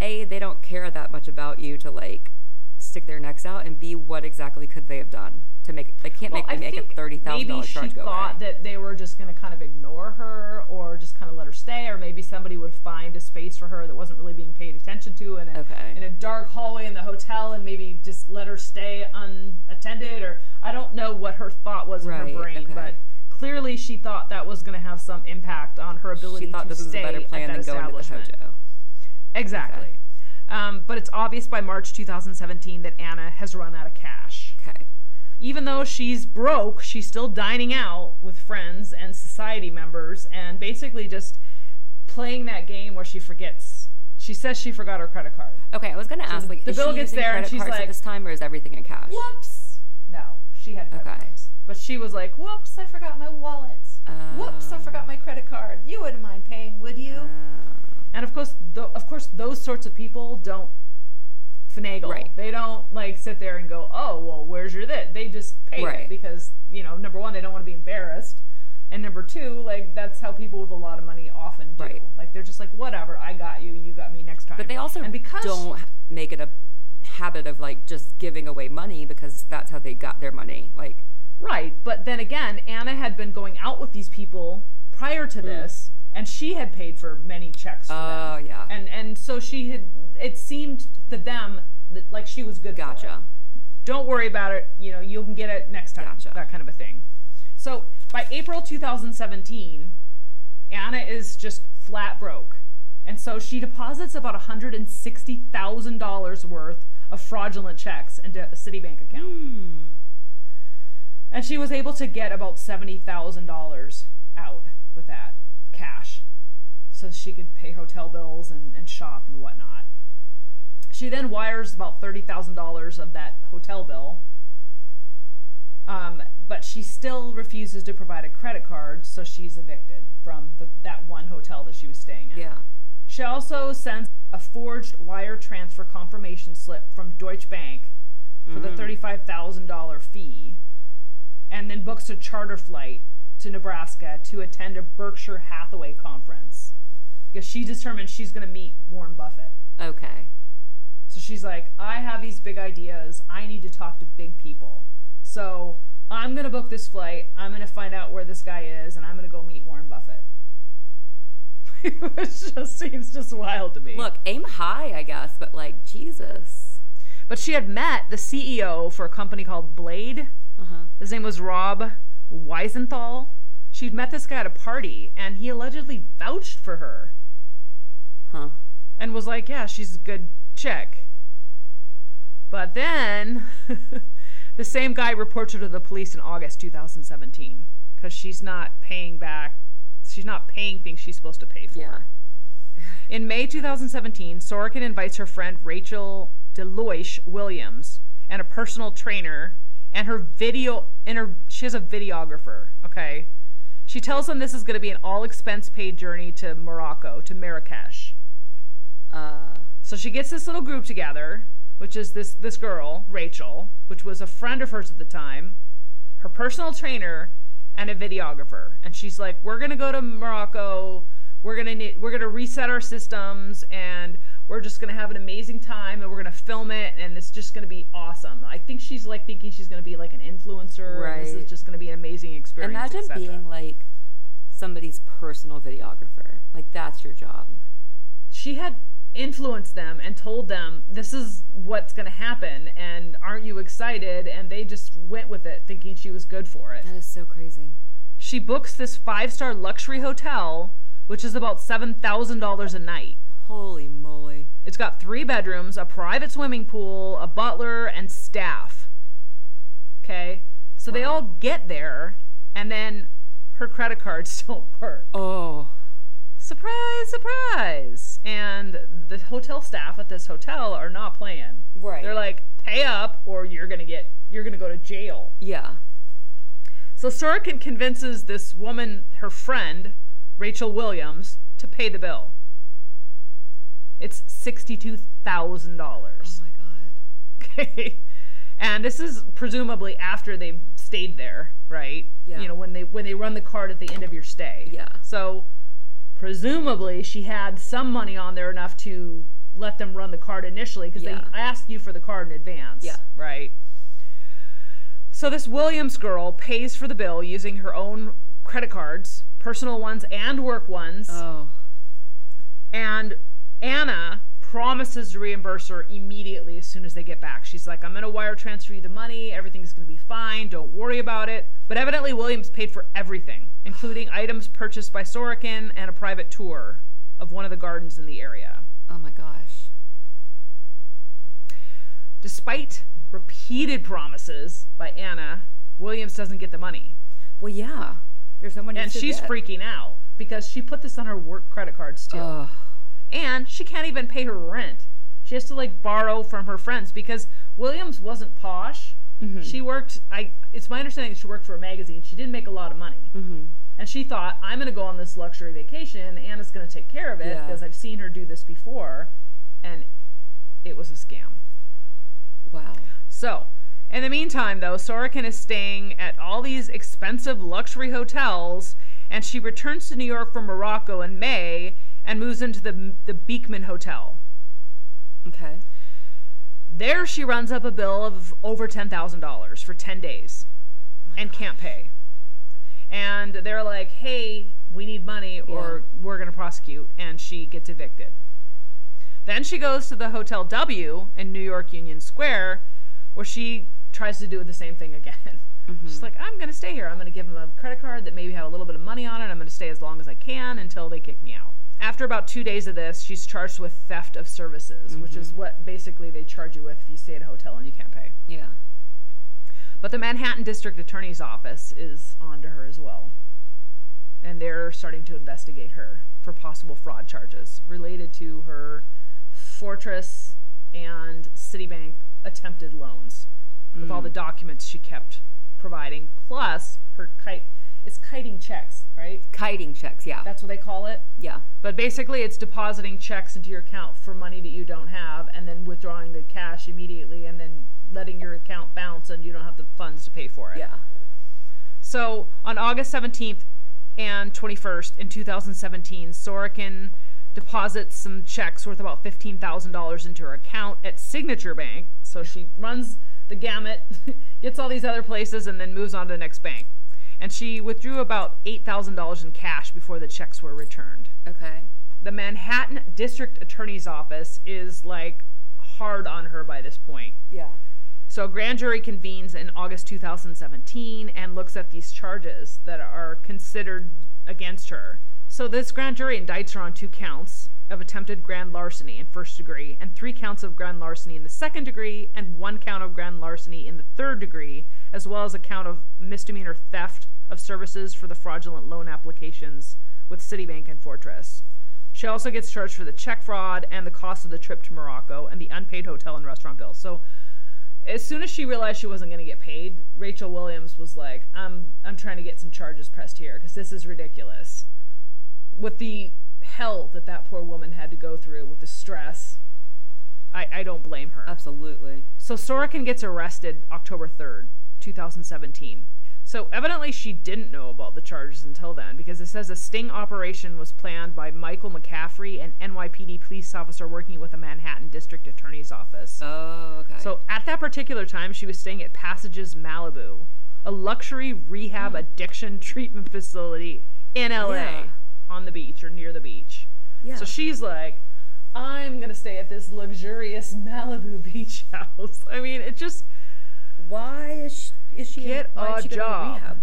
A, they don't care that much about you to, like, stick their necks out, and B, what exactly could they have done? to make they can't well, make them make a thirty thousand dollar charge go away. Maybe she thought that they were just going to kind of ignore her or just kind of let her stay, or maybe somebody would find a space for her that wasn't really being paid attention to in a, okay. in a dark hallway in the hotel, and maybe just let her stay unattended. Or I don't know what her thought was right, in her brain, okay. but clearly she thought that was going to have some impact on her ability she thought to this stay was a better plan at that than establishment. Going to the Hojo. Exactly. Okay. Um, but it's obvious by March two thousand seventeen that Anna has run out of cash. Okay. Even though she's broke, she's still dining out with friends and society members and basically just playing that game where she forgets. She says she forgot her credit card. Okay, I was going to so ask, like, the is bill she gets using there credit and she's cards like, at this time, or is everything in cash? Whoops. No, she had credit okay. cards. But she was like, whoops, I forgot my wallet. Uh, whoops, I forgot my credit card. You wouldn't mind paying, would you? Uh, And of course, th- of course, those sorts of people don't finagle. Right. They don't like sit there and go, "Oh, well, where's your that?" They just pay right. it because, you know, number one, they don't want to be embarrassed, and number two, like that's how people with a lot of money often do. Right. Like they're just like, "Whatever, I got you. You got me next time." But they also and because don't make it a habit of like just giving away money because that's how they got their money. Like right. But then again, Anna had been going out with these people prior to mm. this. And she had paid for many checks for uh, them. Yeah. And and so she had, it seemed to them that, like she was good gotcha. For it. Don't worry about it. You know, you can get it next time. Gotcha. That kind of a thing. So by April two thousand seventeen, Anna is just flat broke. And so she deposits about one hundred sixty thousand dollars worth of fraudulent checks into a Citibank account. Mm. And she was able to get about seventy thousand dollars out with that. Cash so she could pay hotel bills and, and shop and whatnot. She then wires about thirty thousand dollars of that hotel bill, um, but she still refuses to provide a credit card, so she's evicted from the, that one hotel that she was staying at. Yeah. She also sends a forged wire transfer confirmation slip from Deutsche Bank for mm-hmm. the thirty-five thousand dollars fee, and then books a charter flight to Nebraska to attend a Berkshire Hathaway conference because she determined she's going to meet Warren Buffett. Okay. So she's like, I have these big ideas. I need to talk to big people. So I'm going to book this flight. I'm going to find out where this guy is, and I'm going to go meet Warren Buffett. It just seems just wild to me. Look, aim high, I guess, but like, Jesus. But she had met the C E O for a company called Blade. Uh-huh. His name was Rob Weisenthal. She'd met this guy at a party, and he allegedly vouched for her. Huh. And was like, yeah, she's a good chick. But then, the same guy reports her to the police in August two thousand seventeen, because she's not paying back, she's not paying things she's supposed to pay for. Yeah. In May two thousand seventeen, Sorokin invites her friend Rachel Deloach Williams and a personal trainer, and her video, and her, she has a videographer, okay? She tells them this is going to be an all-expense-paid journey to Morocco, to Marrakesh. Uh. So she gets this little group together, which is this, this girl, Rachel, which was a friend of hers at the time, her personal trainer, and a videographer. And she's like, we're going to go to Morocco, we're going to we're going to reset our systems, and we're just going to have an amazing time, and we're going to film it, and it's just going to be awesome. I think she's, like, thinking she's going to be, like, an influencer. Right. And this is just going to be an amazing experience, et cetera. Imagine being, like, somebody's personal videographer. Like, that's your job. She had influenced them and told them, this is what's going to happen, and aren't you excited? And they just went with it, thinking she was good for it. That is so crazy. She books this five-star luxury hotel, which is about seven thousand dollars a night. Holy moly. It's got three bedrooms, a private swimming pool, a butler, and staff. Okay? So wow. They all get there, and then her credit cards don't work. Oh. Surprise, surprise. And the hotel staff at this hotel are not playing. Right. They're like, pay up or you're going to get, you're going to go to jail. Yeah. So Sorokin convinces this woman, her friend, Rachel Williams, to pay the bill. It's sixty-two thousand dollars. Oh, my God. Okay. And this is presumably after they've stayed there, right? Yeah. You know, when they when they run the card at the end of your stay. Yeah. So, presumably, she had some money on there enough to let them run the card initially because yeah. they asked you for the card in advance. Yeah. Right? So this Williams girl pays for the bill using her own credit cards, personal ones and work ones. Oh. And Anna promises to reimburse her immediately as soon as they get back. She's like, I'm going to wire transfer you the money. Everything's going to be fine. Don't worry about it. But evidently Williams paid for everything, including items purchased by Sorokin and a private tour of one of the gardens in the area. Oh, my gosh. Despite repeated promises by Anna, Williams doesn't get the money. Well, yeah. There's no money to get. And she's freaking out because she put this on her work credit cards, too. Ugh. And she can't even pay her rent. She has to, like, borrow from her friends because Williams wasn't posh. Mm-hmm. She worked, I. it's my understanding that she worked for a magazine. She didn't make a lot of money. Mm-hmm. And she thought, I'm going to go on this luxury vacation. Anna's going to take care of it because yeah. I've seen her do this before. And it was a scam. Wow. So, in the meantime, though, Sorokin is staying at all these expensive luxury hotels. And she returns to New York from Morocco in May and moves into the the Beekman Hotel. Okay. There she runs up a bill of over ten thousand dollars for ten days oh and gosh. can't pay. And they're like, hey, we need money or yeah. we're going to prosecute. And she gets evicted. Then she goes to the Hotel W in New York Union Square where she tries to do the same thing again. Mm-hmm. She's like, I'm going to stay here. I'm going to give them a credit card that maybe had a little bit of money on it. I'm going to stay as long as I can until they kick me out. After about two days of this, she's charged with theft of services, mm-hmm. which is what basically they charge you with if you stay at a hotel and you can't pay. Yeah. But the Manhattan District Attorney's Office is on to her as well. And they're starting to investigate her for possible fraud charges related to her Fortress and Citibank attempted loans mm. with all the documents she kept providing, plus her kite. It's kiting checks, right? Kiting checks, yeah. That's what they call it? Yeah. But basically it's depositing checks into your account for money that you don't have and then withdrawing the cash immediately and then letting your account bounce and you don't have the funds to pay for it. Yeah. So on August seventeenth and twenty-first in two thousand seventeen, Sorokin deposits some checks worth about fifteen thousand dollars into her account at Signature Bank. So she runs the gamut, gets all these other places, and then moves on to the next bank. And she withdrew about eight thousand dollars in cash before the checks were returned. Okay. The Manhattan District Attorney's Office is, like, hard on her by this point. Yeah. So a grand jury convenes in August two thousand seventeen and looks at these charges that are considered against her. So this grand jury indicts her on two counts of attempted grand larceny in first degree and three counts of grand larceny in the second degree and one count of grand larceny in the third degree, as well as a count of misdemeanor theft of services for the fraudulent loan applications with Citibank and Fortress. She also gets charged for the check fraud and the cost of the trip to Morocco and the unpaid hotel and restaurant bills. So as soon as she realized she wasn't going to get paid, Rachel Williams was like, I'm, I'm trying to get some charges pressed here because this is ridiculous. With the hell that that poor woman had to go through, with the stress, I, I don't blame her. Absolutely. So Sorokin gets arrested October third, two thousand seventeen. So evidently she didn't know about the charges until then, because it says a sting operation was planned by Michael McCaffrey, an N Y P D police officer working with the Manhattan District Attorney's Office. Oh, okay. So at that particular time, she was staying at Passages Malibu, a luxury rehab mm. addiction treatment facility in L A Yeah. on the beach or near the beach. Yeah. So she's like, I'm going to stay at this luxurious Malibu beach house. I mean, it just... Why is she, is she get in, a she job? Rehab?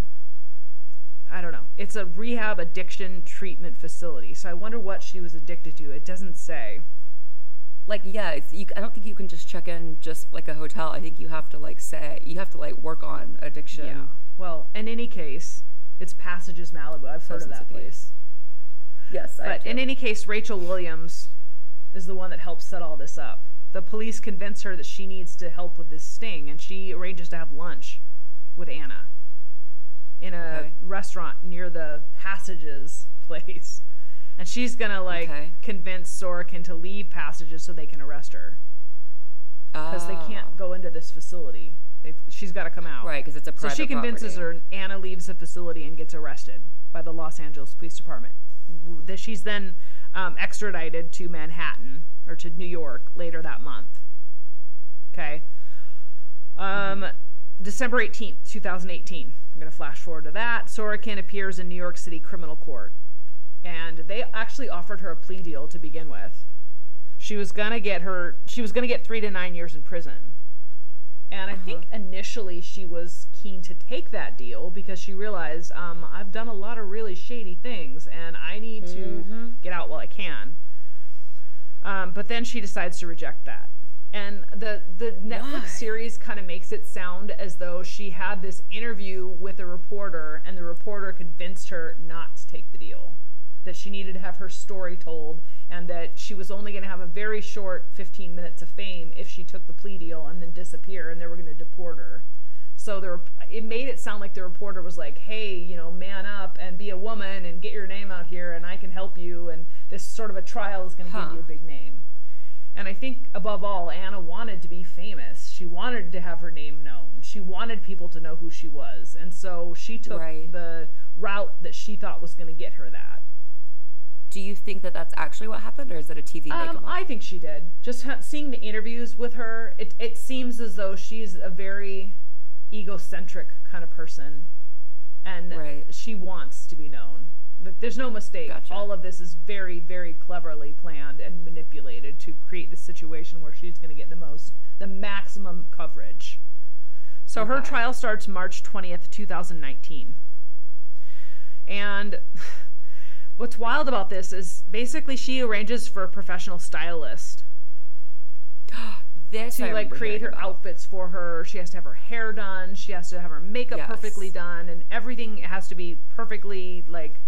I don't know. It's a rehab addiction treatment facility. So I wonder what she was addicted to. It doesn't say. Like, yeah, it's, you, I don't think you can just check in just like a hotel. I think you have to like say you have to like work on addiction. Yeah. Well, in any case, it's Passages Malibu. I've heard of that place. Yes. But I do. In any case, Rachel Williams is the one that helped set all this up. The police convince her that she needs to help with this sting, and she arranges to have lunch with Anna in a okay. restaurant near the Passages place. And she's going to, like, okay. convince Sorokin to leave Passages so they can arrest her. Because oh. they can't go into this facility. They've, she's got to come out. Right, because it's a private property. So she convinces property. her, and Anna leaves the facility and gets arrested by the Los Angeles Police Department. She's then um, extradited to Manhattan. Or to New York later that month. Okay. Um, mm-hmm. December eighteenth, two thousand eighteen. We're going to flash forward to that. Sorokin appears in New York City criminal court. And they actually offered her a plea deal to begin with. She was going to get her, she was going to get three to nine years in prison. And uh-huh. I think initially she was keen to take that deal because she realized, um, I've done a lot of really shady things and I need to mm-hmm. get out while I can. Um, but then she decides to reject that. And the, the Netflix Why? series kind of makes it sound as though she had this interview with a reporter and the reporter convinced her not to take the deal, that she needed to have her story told and that she was only going to have a very short fifteen minutes of fame if she took the plea deal and then disappear, and they were going to deport her. So the rep- it made it sound like the reporter was like, hey, you know, man up and be a woman and get your name out here and I can help you, and this sort of a trial is going to huh. give you a big name. And I think, above all, Anna wanted to be famous. She wanted to have her name known. She wanted people to know who she was. And so she took right. the route that she thought was going to get her that. Do you think that that's actually what happened, or is it a T V um, make-up? I think she did. Just ha- seeing the interviews with her, it, it seems as though she's a very egocentric kind of person, and right. she wants to be known. There's no mistake. Gotcha. All of this is very, very cleverly planned and manipulated to create the situation where she's going to get the most, the maximum coverage. So okay. her trial starts March twentieth, two thousand nineteen. And what's wild about this is basically she arranges for a professional stylist this to like create her outfits for her. She has to have her hair done. She has to have her makeup yes. perfectly done, and everything has to be perfectly like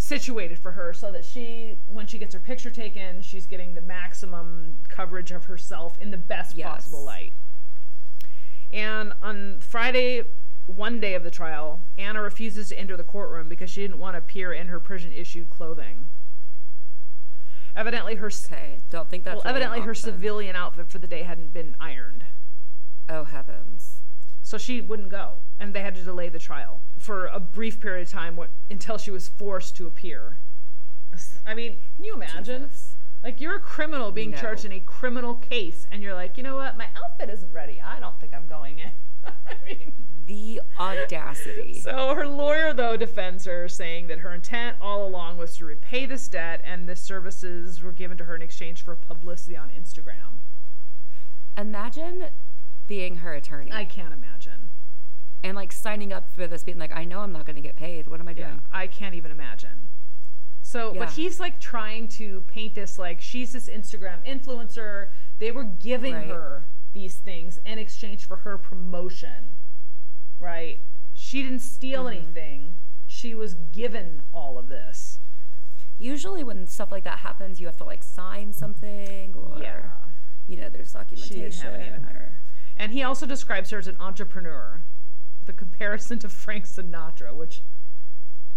situated for her so that she, when she gets her picture taken, she's getting the maximum coverage of herself in the best yes. possible light. And on Friday, one day of the trial, Anna refuses to enter the courtroom because she didn't want to appear in her prison-issued clothing. Evidently, her okay, don't think that's well, really evidently her civilian outfit for the day hadn't been ironed. Oh heavens! So she wouldn't go, and they had to delay the trial for a brief period of time until she was forced to appear. I mean, can you imagine? Jesus. Like, you're a criminal being no. charged in a criminal case, and you're like, you know what? My outfit isn't ready. I don't think I'm going in. I mean, the audacity. So her lawyer, though, defends her, saying that her intent all along was to repay this debt, and the services were given to her in exchange for publicity on Instagram. Imagine being her attorney. I can't imagine. And, like, signing up for this, being like, I know I'm not going to get paid. What am I doing? Yeah, I can't even imagine. So, yeah. but he's, like, trying to paint this, like, she's this Instagram influencer. They were giving right. her these things in exchange for her promotion, right? She didn't steal mm-hmm. anything. She was given all of this. Usually when stuff like that happens, you have to, like, sign something or, yeah. you know, there's documentation. She didn't have any of that. Or... And he also describes her as an entrepreneur with a comparison to Frank Sinatra, which,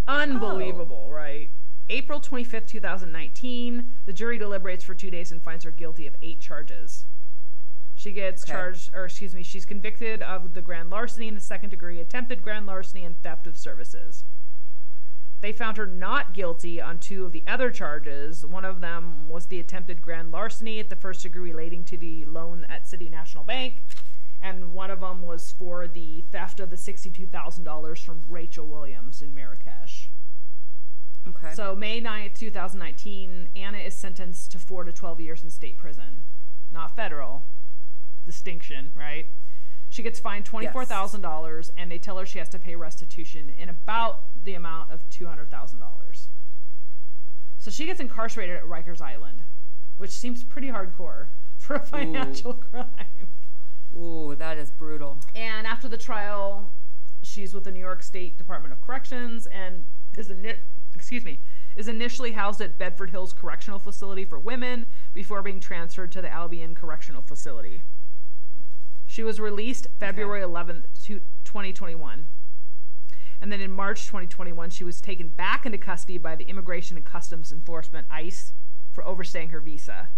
unbelievable, oh. right? April twenty-fifth, two thousand nineteen, the jury deliberates for two days and finds her guilty of eight charges. She gets okay. charged, or excuse me, she's convicted of the grand larceny in the second degree, attempted grand larceny, and theft of services. They found her not guilty on two of the other charges. One of them was the attempted grand larceny at the first degree relating to the loan at City National Bank, and one of them was for the theft of the sixty-two thousand dollars from Rachel Williams in Marrakesh. Okay. So May ninth, two thousand nineteen, Anna is sentenced to four to twelve years in state prison. Not federal. Distinction, right? She gets fined twenty-four thousand yes. dollars, and they tell her she has to pay restitution in about the amount of two hundred thousand dollars. So she gets incarcerated at Rikers Island, which seems pretty hardcore for a financial Ooh. crime. Ooh, that is brutal. And after the trial, she's with the New York State Department of Corrections, and is a nit. Excuse me. is initially housed at Bedford Hills Correctional Facility for women before being transferred to the Albion Correctional Facility. She was released February eleventh, twenty twenty-one. And then in March twenty twenty-one, she was taken back into custody by the Immigration and Customs Enforcement, ICE, for overstaying her visa.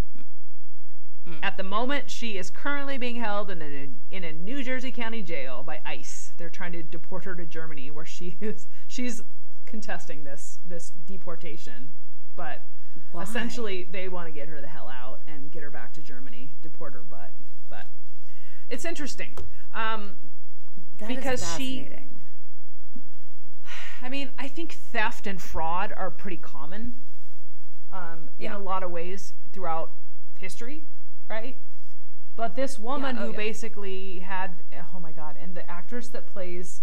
Mm. At the moment, she is currently being held in a, in a New Jersey County jail by ICE. They're trying to deport her to Germany, where she is, she's contesting this this deportation. But Why? essentially, they want to get her the hell out and get her back to Germany, deport her butt. But It's interesting. Um, that because is fascinating. She, I mean, I think theft and fraud are pretty common um, in yeah. a lot of ways throughout history, right? But this woman yeah, oh, who yeah. basically had, oh my God, and the actress that plays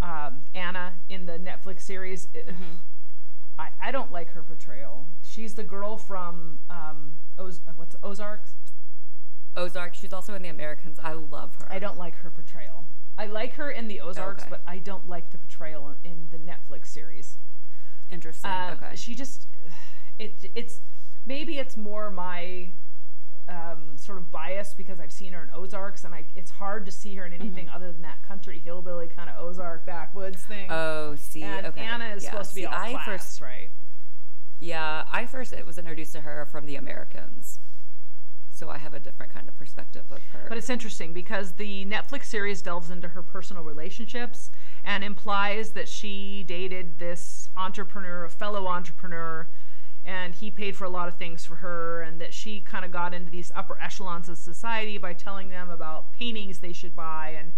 um, Anna in the Netflix series, it, mm-hmm. I, I don't like her portrayal. She's the girl from um, Oz- what's Ozarks? Ozarks. She's also in The Americans. I love her. I don't like her portrayal. I like her in the Ozarks, okay. but I don't like the portrayal in the Netflix series. Interesting. Um, okay. She just, it it's maybe it's more my um, sort of bias because I've seen her in Ozarks, and I it's hard to see her in anything mm-hmm. other than that country hillbilly kind of Ozark backwoods thing. Oh, see, and okay. Anna is yeah. supposed to be see, all I class, first, right? Yeah, I first it was introduced to her from The Americans. So I have a different kind of perspective of her. But it's interesting because the Netflix series delves into her personal relationships and implies that she dated this entrepreneur, a fellow entrepreneur, and he paid for a lot of things for her, and that she kind of got into these upper echelons of society by telling them about paintings they should buy and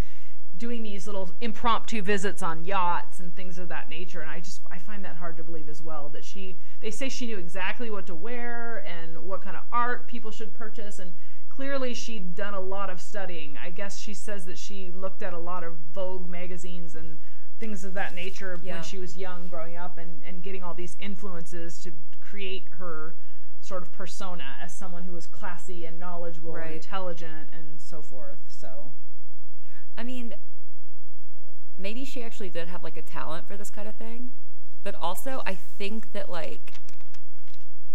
doing these little impromptu visits on yachts and things of that nature. And I just, I find that hard to believe as well, that she, they say she knew exactly what to wear and what kind of art people should purchase. And clearly she'd done a lot of studying. I guess she says that she looked at a lot of Vogue magazines and things of that nature yeah. when she was young growing up and, and getting all these influences to create her sort of persona as someone who was classy and knowledgeable right. and intelligent and so forth. So, I mean, maybe she actually did have, like, a talent for this kind of thing. But also, I think that, like,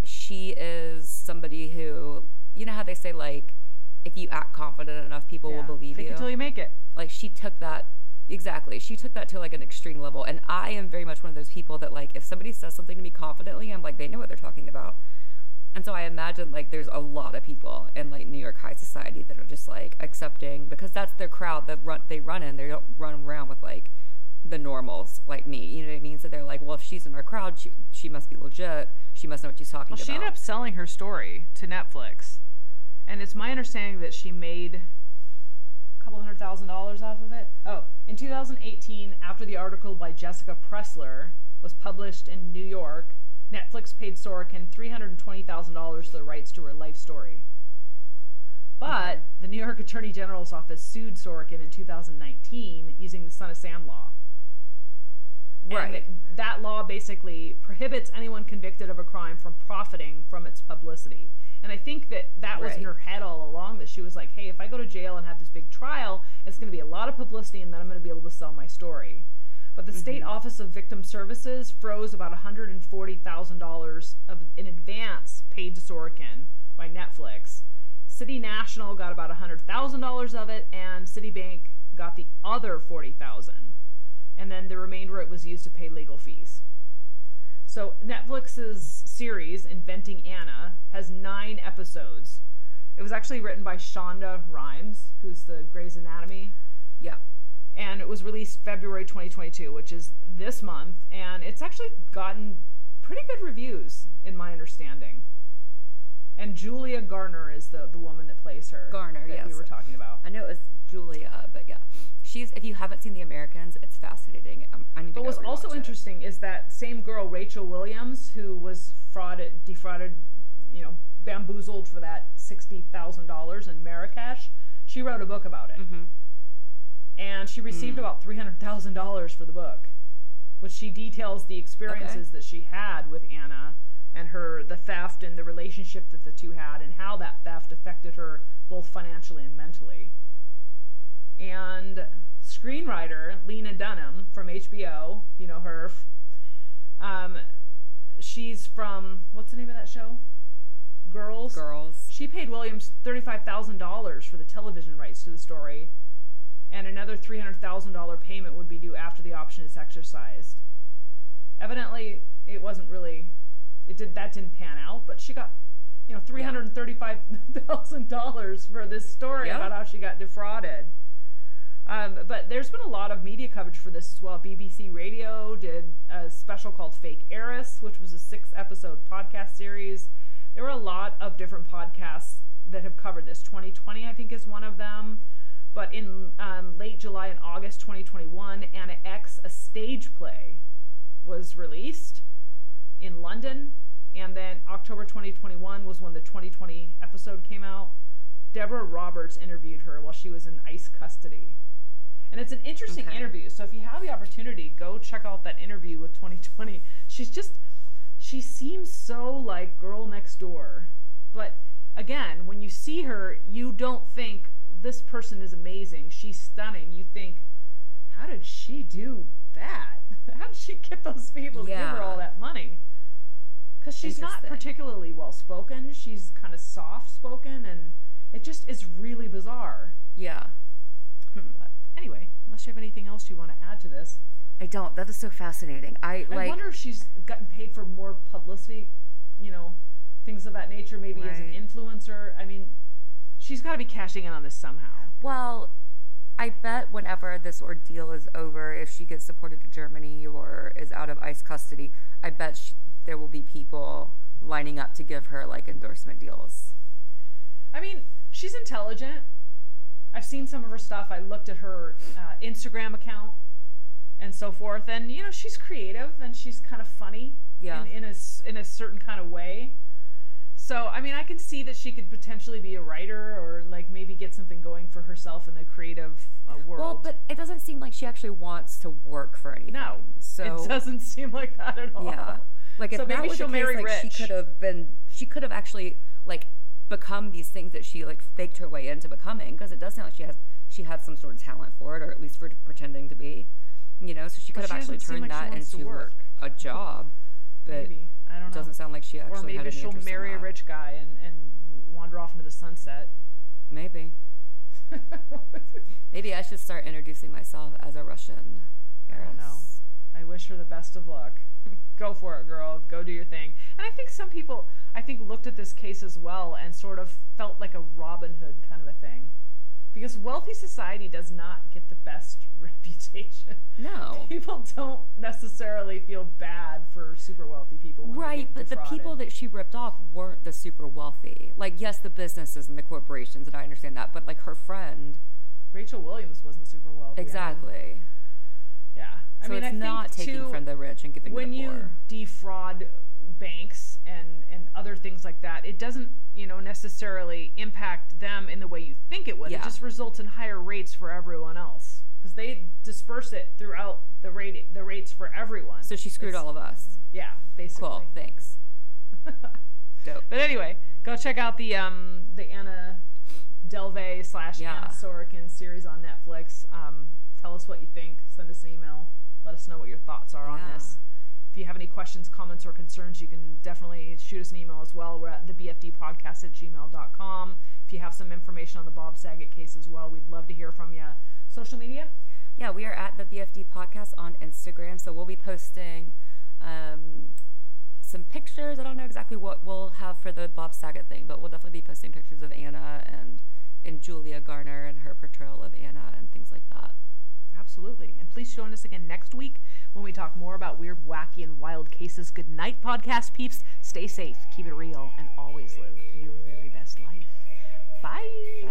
she is somebody who, you know how they say, like, if you act confident enough, people yeah. will believe you. Fake it till you make it. Like, she took that, exactly. She took that to, like, an extreme level. And I am very much one of those people that, like, if somebody says something to me confidently, I'm like, they know what they're talking about. And so I imagine, like, there's a lot of people in, like, New York high society that are just, like, accepting, because that's their crowd that run, they run in. They don't run around with, like, the normals like me. You know what I mean? So they're like, well, if she's in our crowd, she, she must be legit. She must know what she's talking well, about. She ended up selling her story to Netflix. And it's my understanding that she made a couple hundred thousand dollars off of it. Oh, in two thousand eighteen, after the article by Jessica Pressler was published in New York, Netflix paid Sorokin three hundred twenty thousand dollars for the rights to her life story. But okay. the New York Attorney General's office sued Sorokin in two thousand nineteen using the Son of Sam law. Right. And that law basically prohibits anyone convicted of a crime from profiting from its publicity. And I think that that was right. in her head all along, that she was like, hey, if I go to jail and have this big trial, it's going to be a lot of publicity, and then I'm going to be able to sell my story. But the mm-hmm. State Office of Victim Services froze about one hundred forty thousand dollars of in advance paid to Sorokin by Netflix. City National got about one hundred thousand dollars of it, and Citibank got the other forty thousand dollars. And then the remainder of it was used to pay legal fees. So Netflix's series, Inventing Anna, has nine episodes. It was actually written by Shonda Rhimes, who's the Grey's Anatomy. Yeah. And it was released February twenty twenty-two, which is this month, and it's actually gotten pretty good reviews, in my understanding. And Julia Garner is the, the woman that plays her. Garner, that yes. we were talking about. I know it was Julia, but yeah. She's, if you haven't seen The Americans, it's fascinating. Um, I need to but go what's also interesting it. is that same girl, Rachel Williams, who was frauded, defrauded, you know, bamboozled for that sixty thousand dollars in Marrakesh, she wrote a book about it. Mm-hmm. And she received mm. about three hundred thousand dollars for the book, which she details the experiences okay. that she had with Anna and her the theft and the relationship that the two had and how that theft affected her both financially and mentally. And screenwriter Lena Dunham from H B O, you know her, um, she's from, what's the name of that show? Girls? Girls. She paid Williams thirty-five thousand dollars for the television rights to the story. And another three hundred thousand dollars payment would be due after the option is exercised. Evidently, it wasn't really, it did that didn't pan out, but she got, you know, three hundred thirty-five thousand dollars for this story yeah. about how she got defrauded. Um, but there's been a lot of media coverage for this as well. B B C Radio did a special called Fake Heiress, which was a six-episode podcast series. There were a lot of different podcasts that have covered this. twenty twenty, I think, is one of them. But in um, late July and August twenty twenty-one, Anna X, a stage play, was released in London. And then October twenty twenty-one was when the twenty twenty episode came out. Deborah Roberts interviewed her while she was in ICE custody. And it's an interesting okay. interview. So if you have the opportunity, go check out that interview with twenty twenty. She's just, she seems so like girl next door. But again, when you see her, you don't think, this person is amazing. She's stunning. You think, how did she do that? How did she get those people yeah. to give her all that money? Because she's not particularly well-spoken. She's kind of soft-spoken, and it just is really bizarre. Yeah. Hmm. But anyway, unless you have anything else you want to add to this. I don't. That is so fascinating. I, I like, wonder if she's gotten paid for more publicity, you know, things of that nature, maybe right. as an influencer. I mean, she's got to be cashing in on this somehow. Well, I bet whenever this ordeal is over, if she gets deported to Germany or is out of ICE custody, I bet she, there will be people lining up to give her, like, endorsement deals. I mean, she's intelligent. I've seen some of her stuff. I looked at her uh, Instagram account and so forth. And, you know, she's creative and she's kind of funny yeah. in, in, a, in a certain kind of way. So, I mean, I can see that she could potentially be a writer or, like, maybe get something going for herself in the creative uh, world. Well, but it doesn't seem like she actually wants to work for anything. No, so it doesn't seem like that at all. Yeah. Like, if so maybe that was she'll the case, marry like, rich. She could have been, she could have actually, like, become these things that she, like, faked her way into becoming, because it does sound like she has, she had some sort of talent for it, or at least for pretending to be, you know, so she could well, have she actually turned like that into work. Like, a job. But maybe. I don't know. Doesn't sound like she actually had an interest in that. Or maybe she'll marry a rich guy and, and wander off into the sunset. Maybe. Maybe I should start introducing myself as a Russian heiress. I don't know. I wish her the best of luck. Go for it, girl. Go do your thing. And I think some people, I think, looked at this case as well and sort of felt like a Robin Hood kind of a thing. Because wealthy society does not get the best reputation. No. People don't necessarily feel bad for super wealthy people. When right, but defrauded. The people that she ripped off weren't the super wealthy. Like, yes, the businesses and the corporations, and I understand that, but, like, her friend, Rachel Williams, wasn't super wealthy. Exactly. I yeah. I so mean, it's I not think taking too, from the rich and giving to the poor. When you defraud banks and, and other things like that, it doesn't, you know, necessarily impact them in the way you think it would. Yeah. It just results in higher rates for everyone else because they disperse it throughout the rate the rates for everyone. So she screwed it's, all of us. Yeah, basically. Cool. Thanks. Dope. But anyway, go check out the um the Anna Delvey slash Anna Sorokin series on Netflix. Um, tell us what you think. Send us an email. Let us know what your thoughts are yeah. on this. If you have any questions, comments, or concerns, you can definitely shoot us an email as well. We're at the b f d podcast at gmail dot com. If you have some information on the Bob Saget case as well, we'd love to hear from you. Social media? Yeah, we are at the B F D Podcast on Instagram, so we'll be posting um, some pictures. I don't know exactly what we'll have for the Bob Saget thing, but we'll definitely be posting pictures of Anna and, and Julia Garner and her portrayal of Anna and things like that. Absolutely. And please join us again next week when we talk more about weird, wacky, and wild cases. Good night, podcast peeps. Stay safe, keep it real, and always live your very best life. Bye.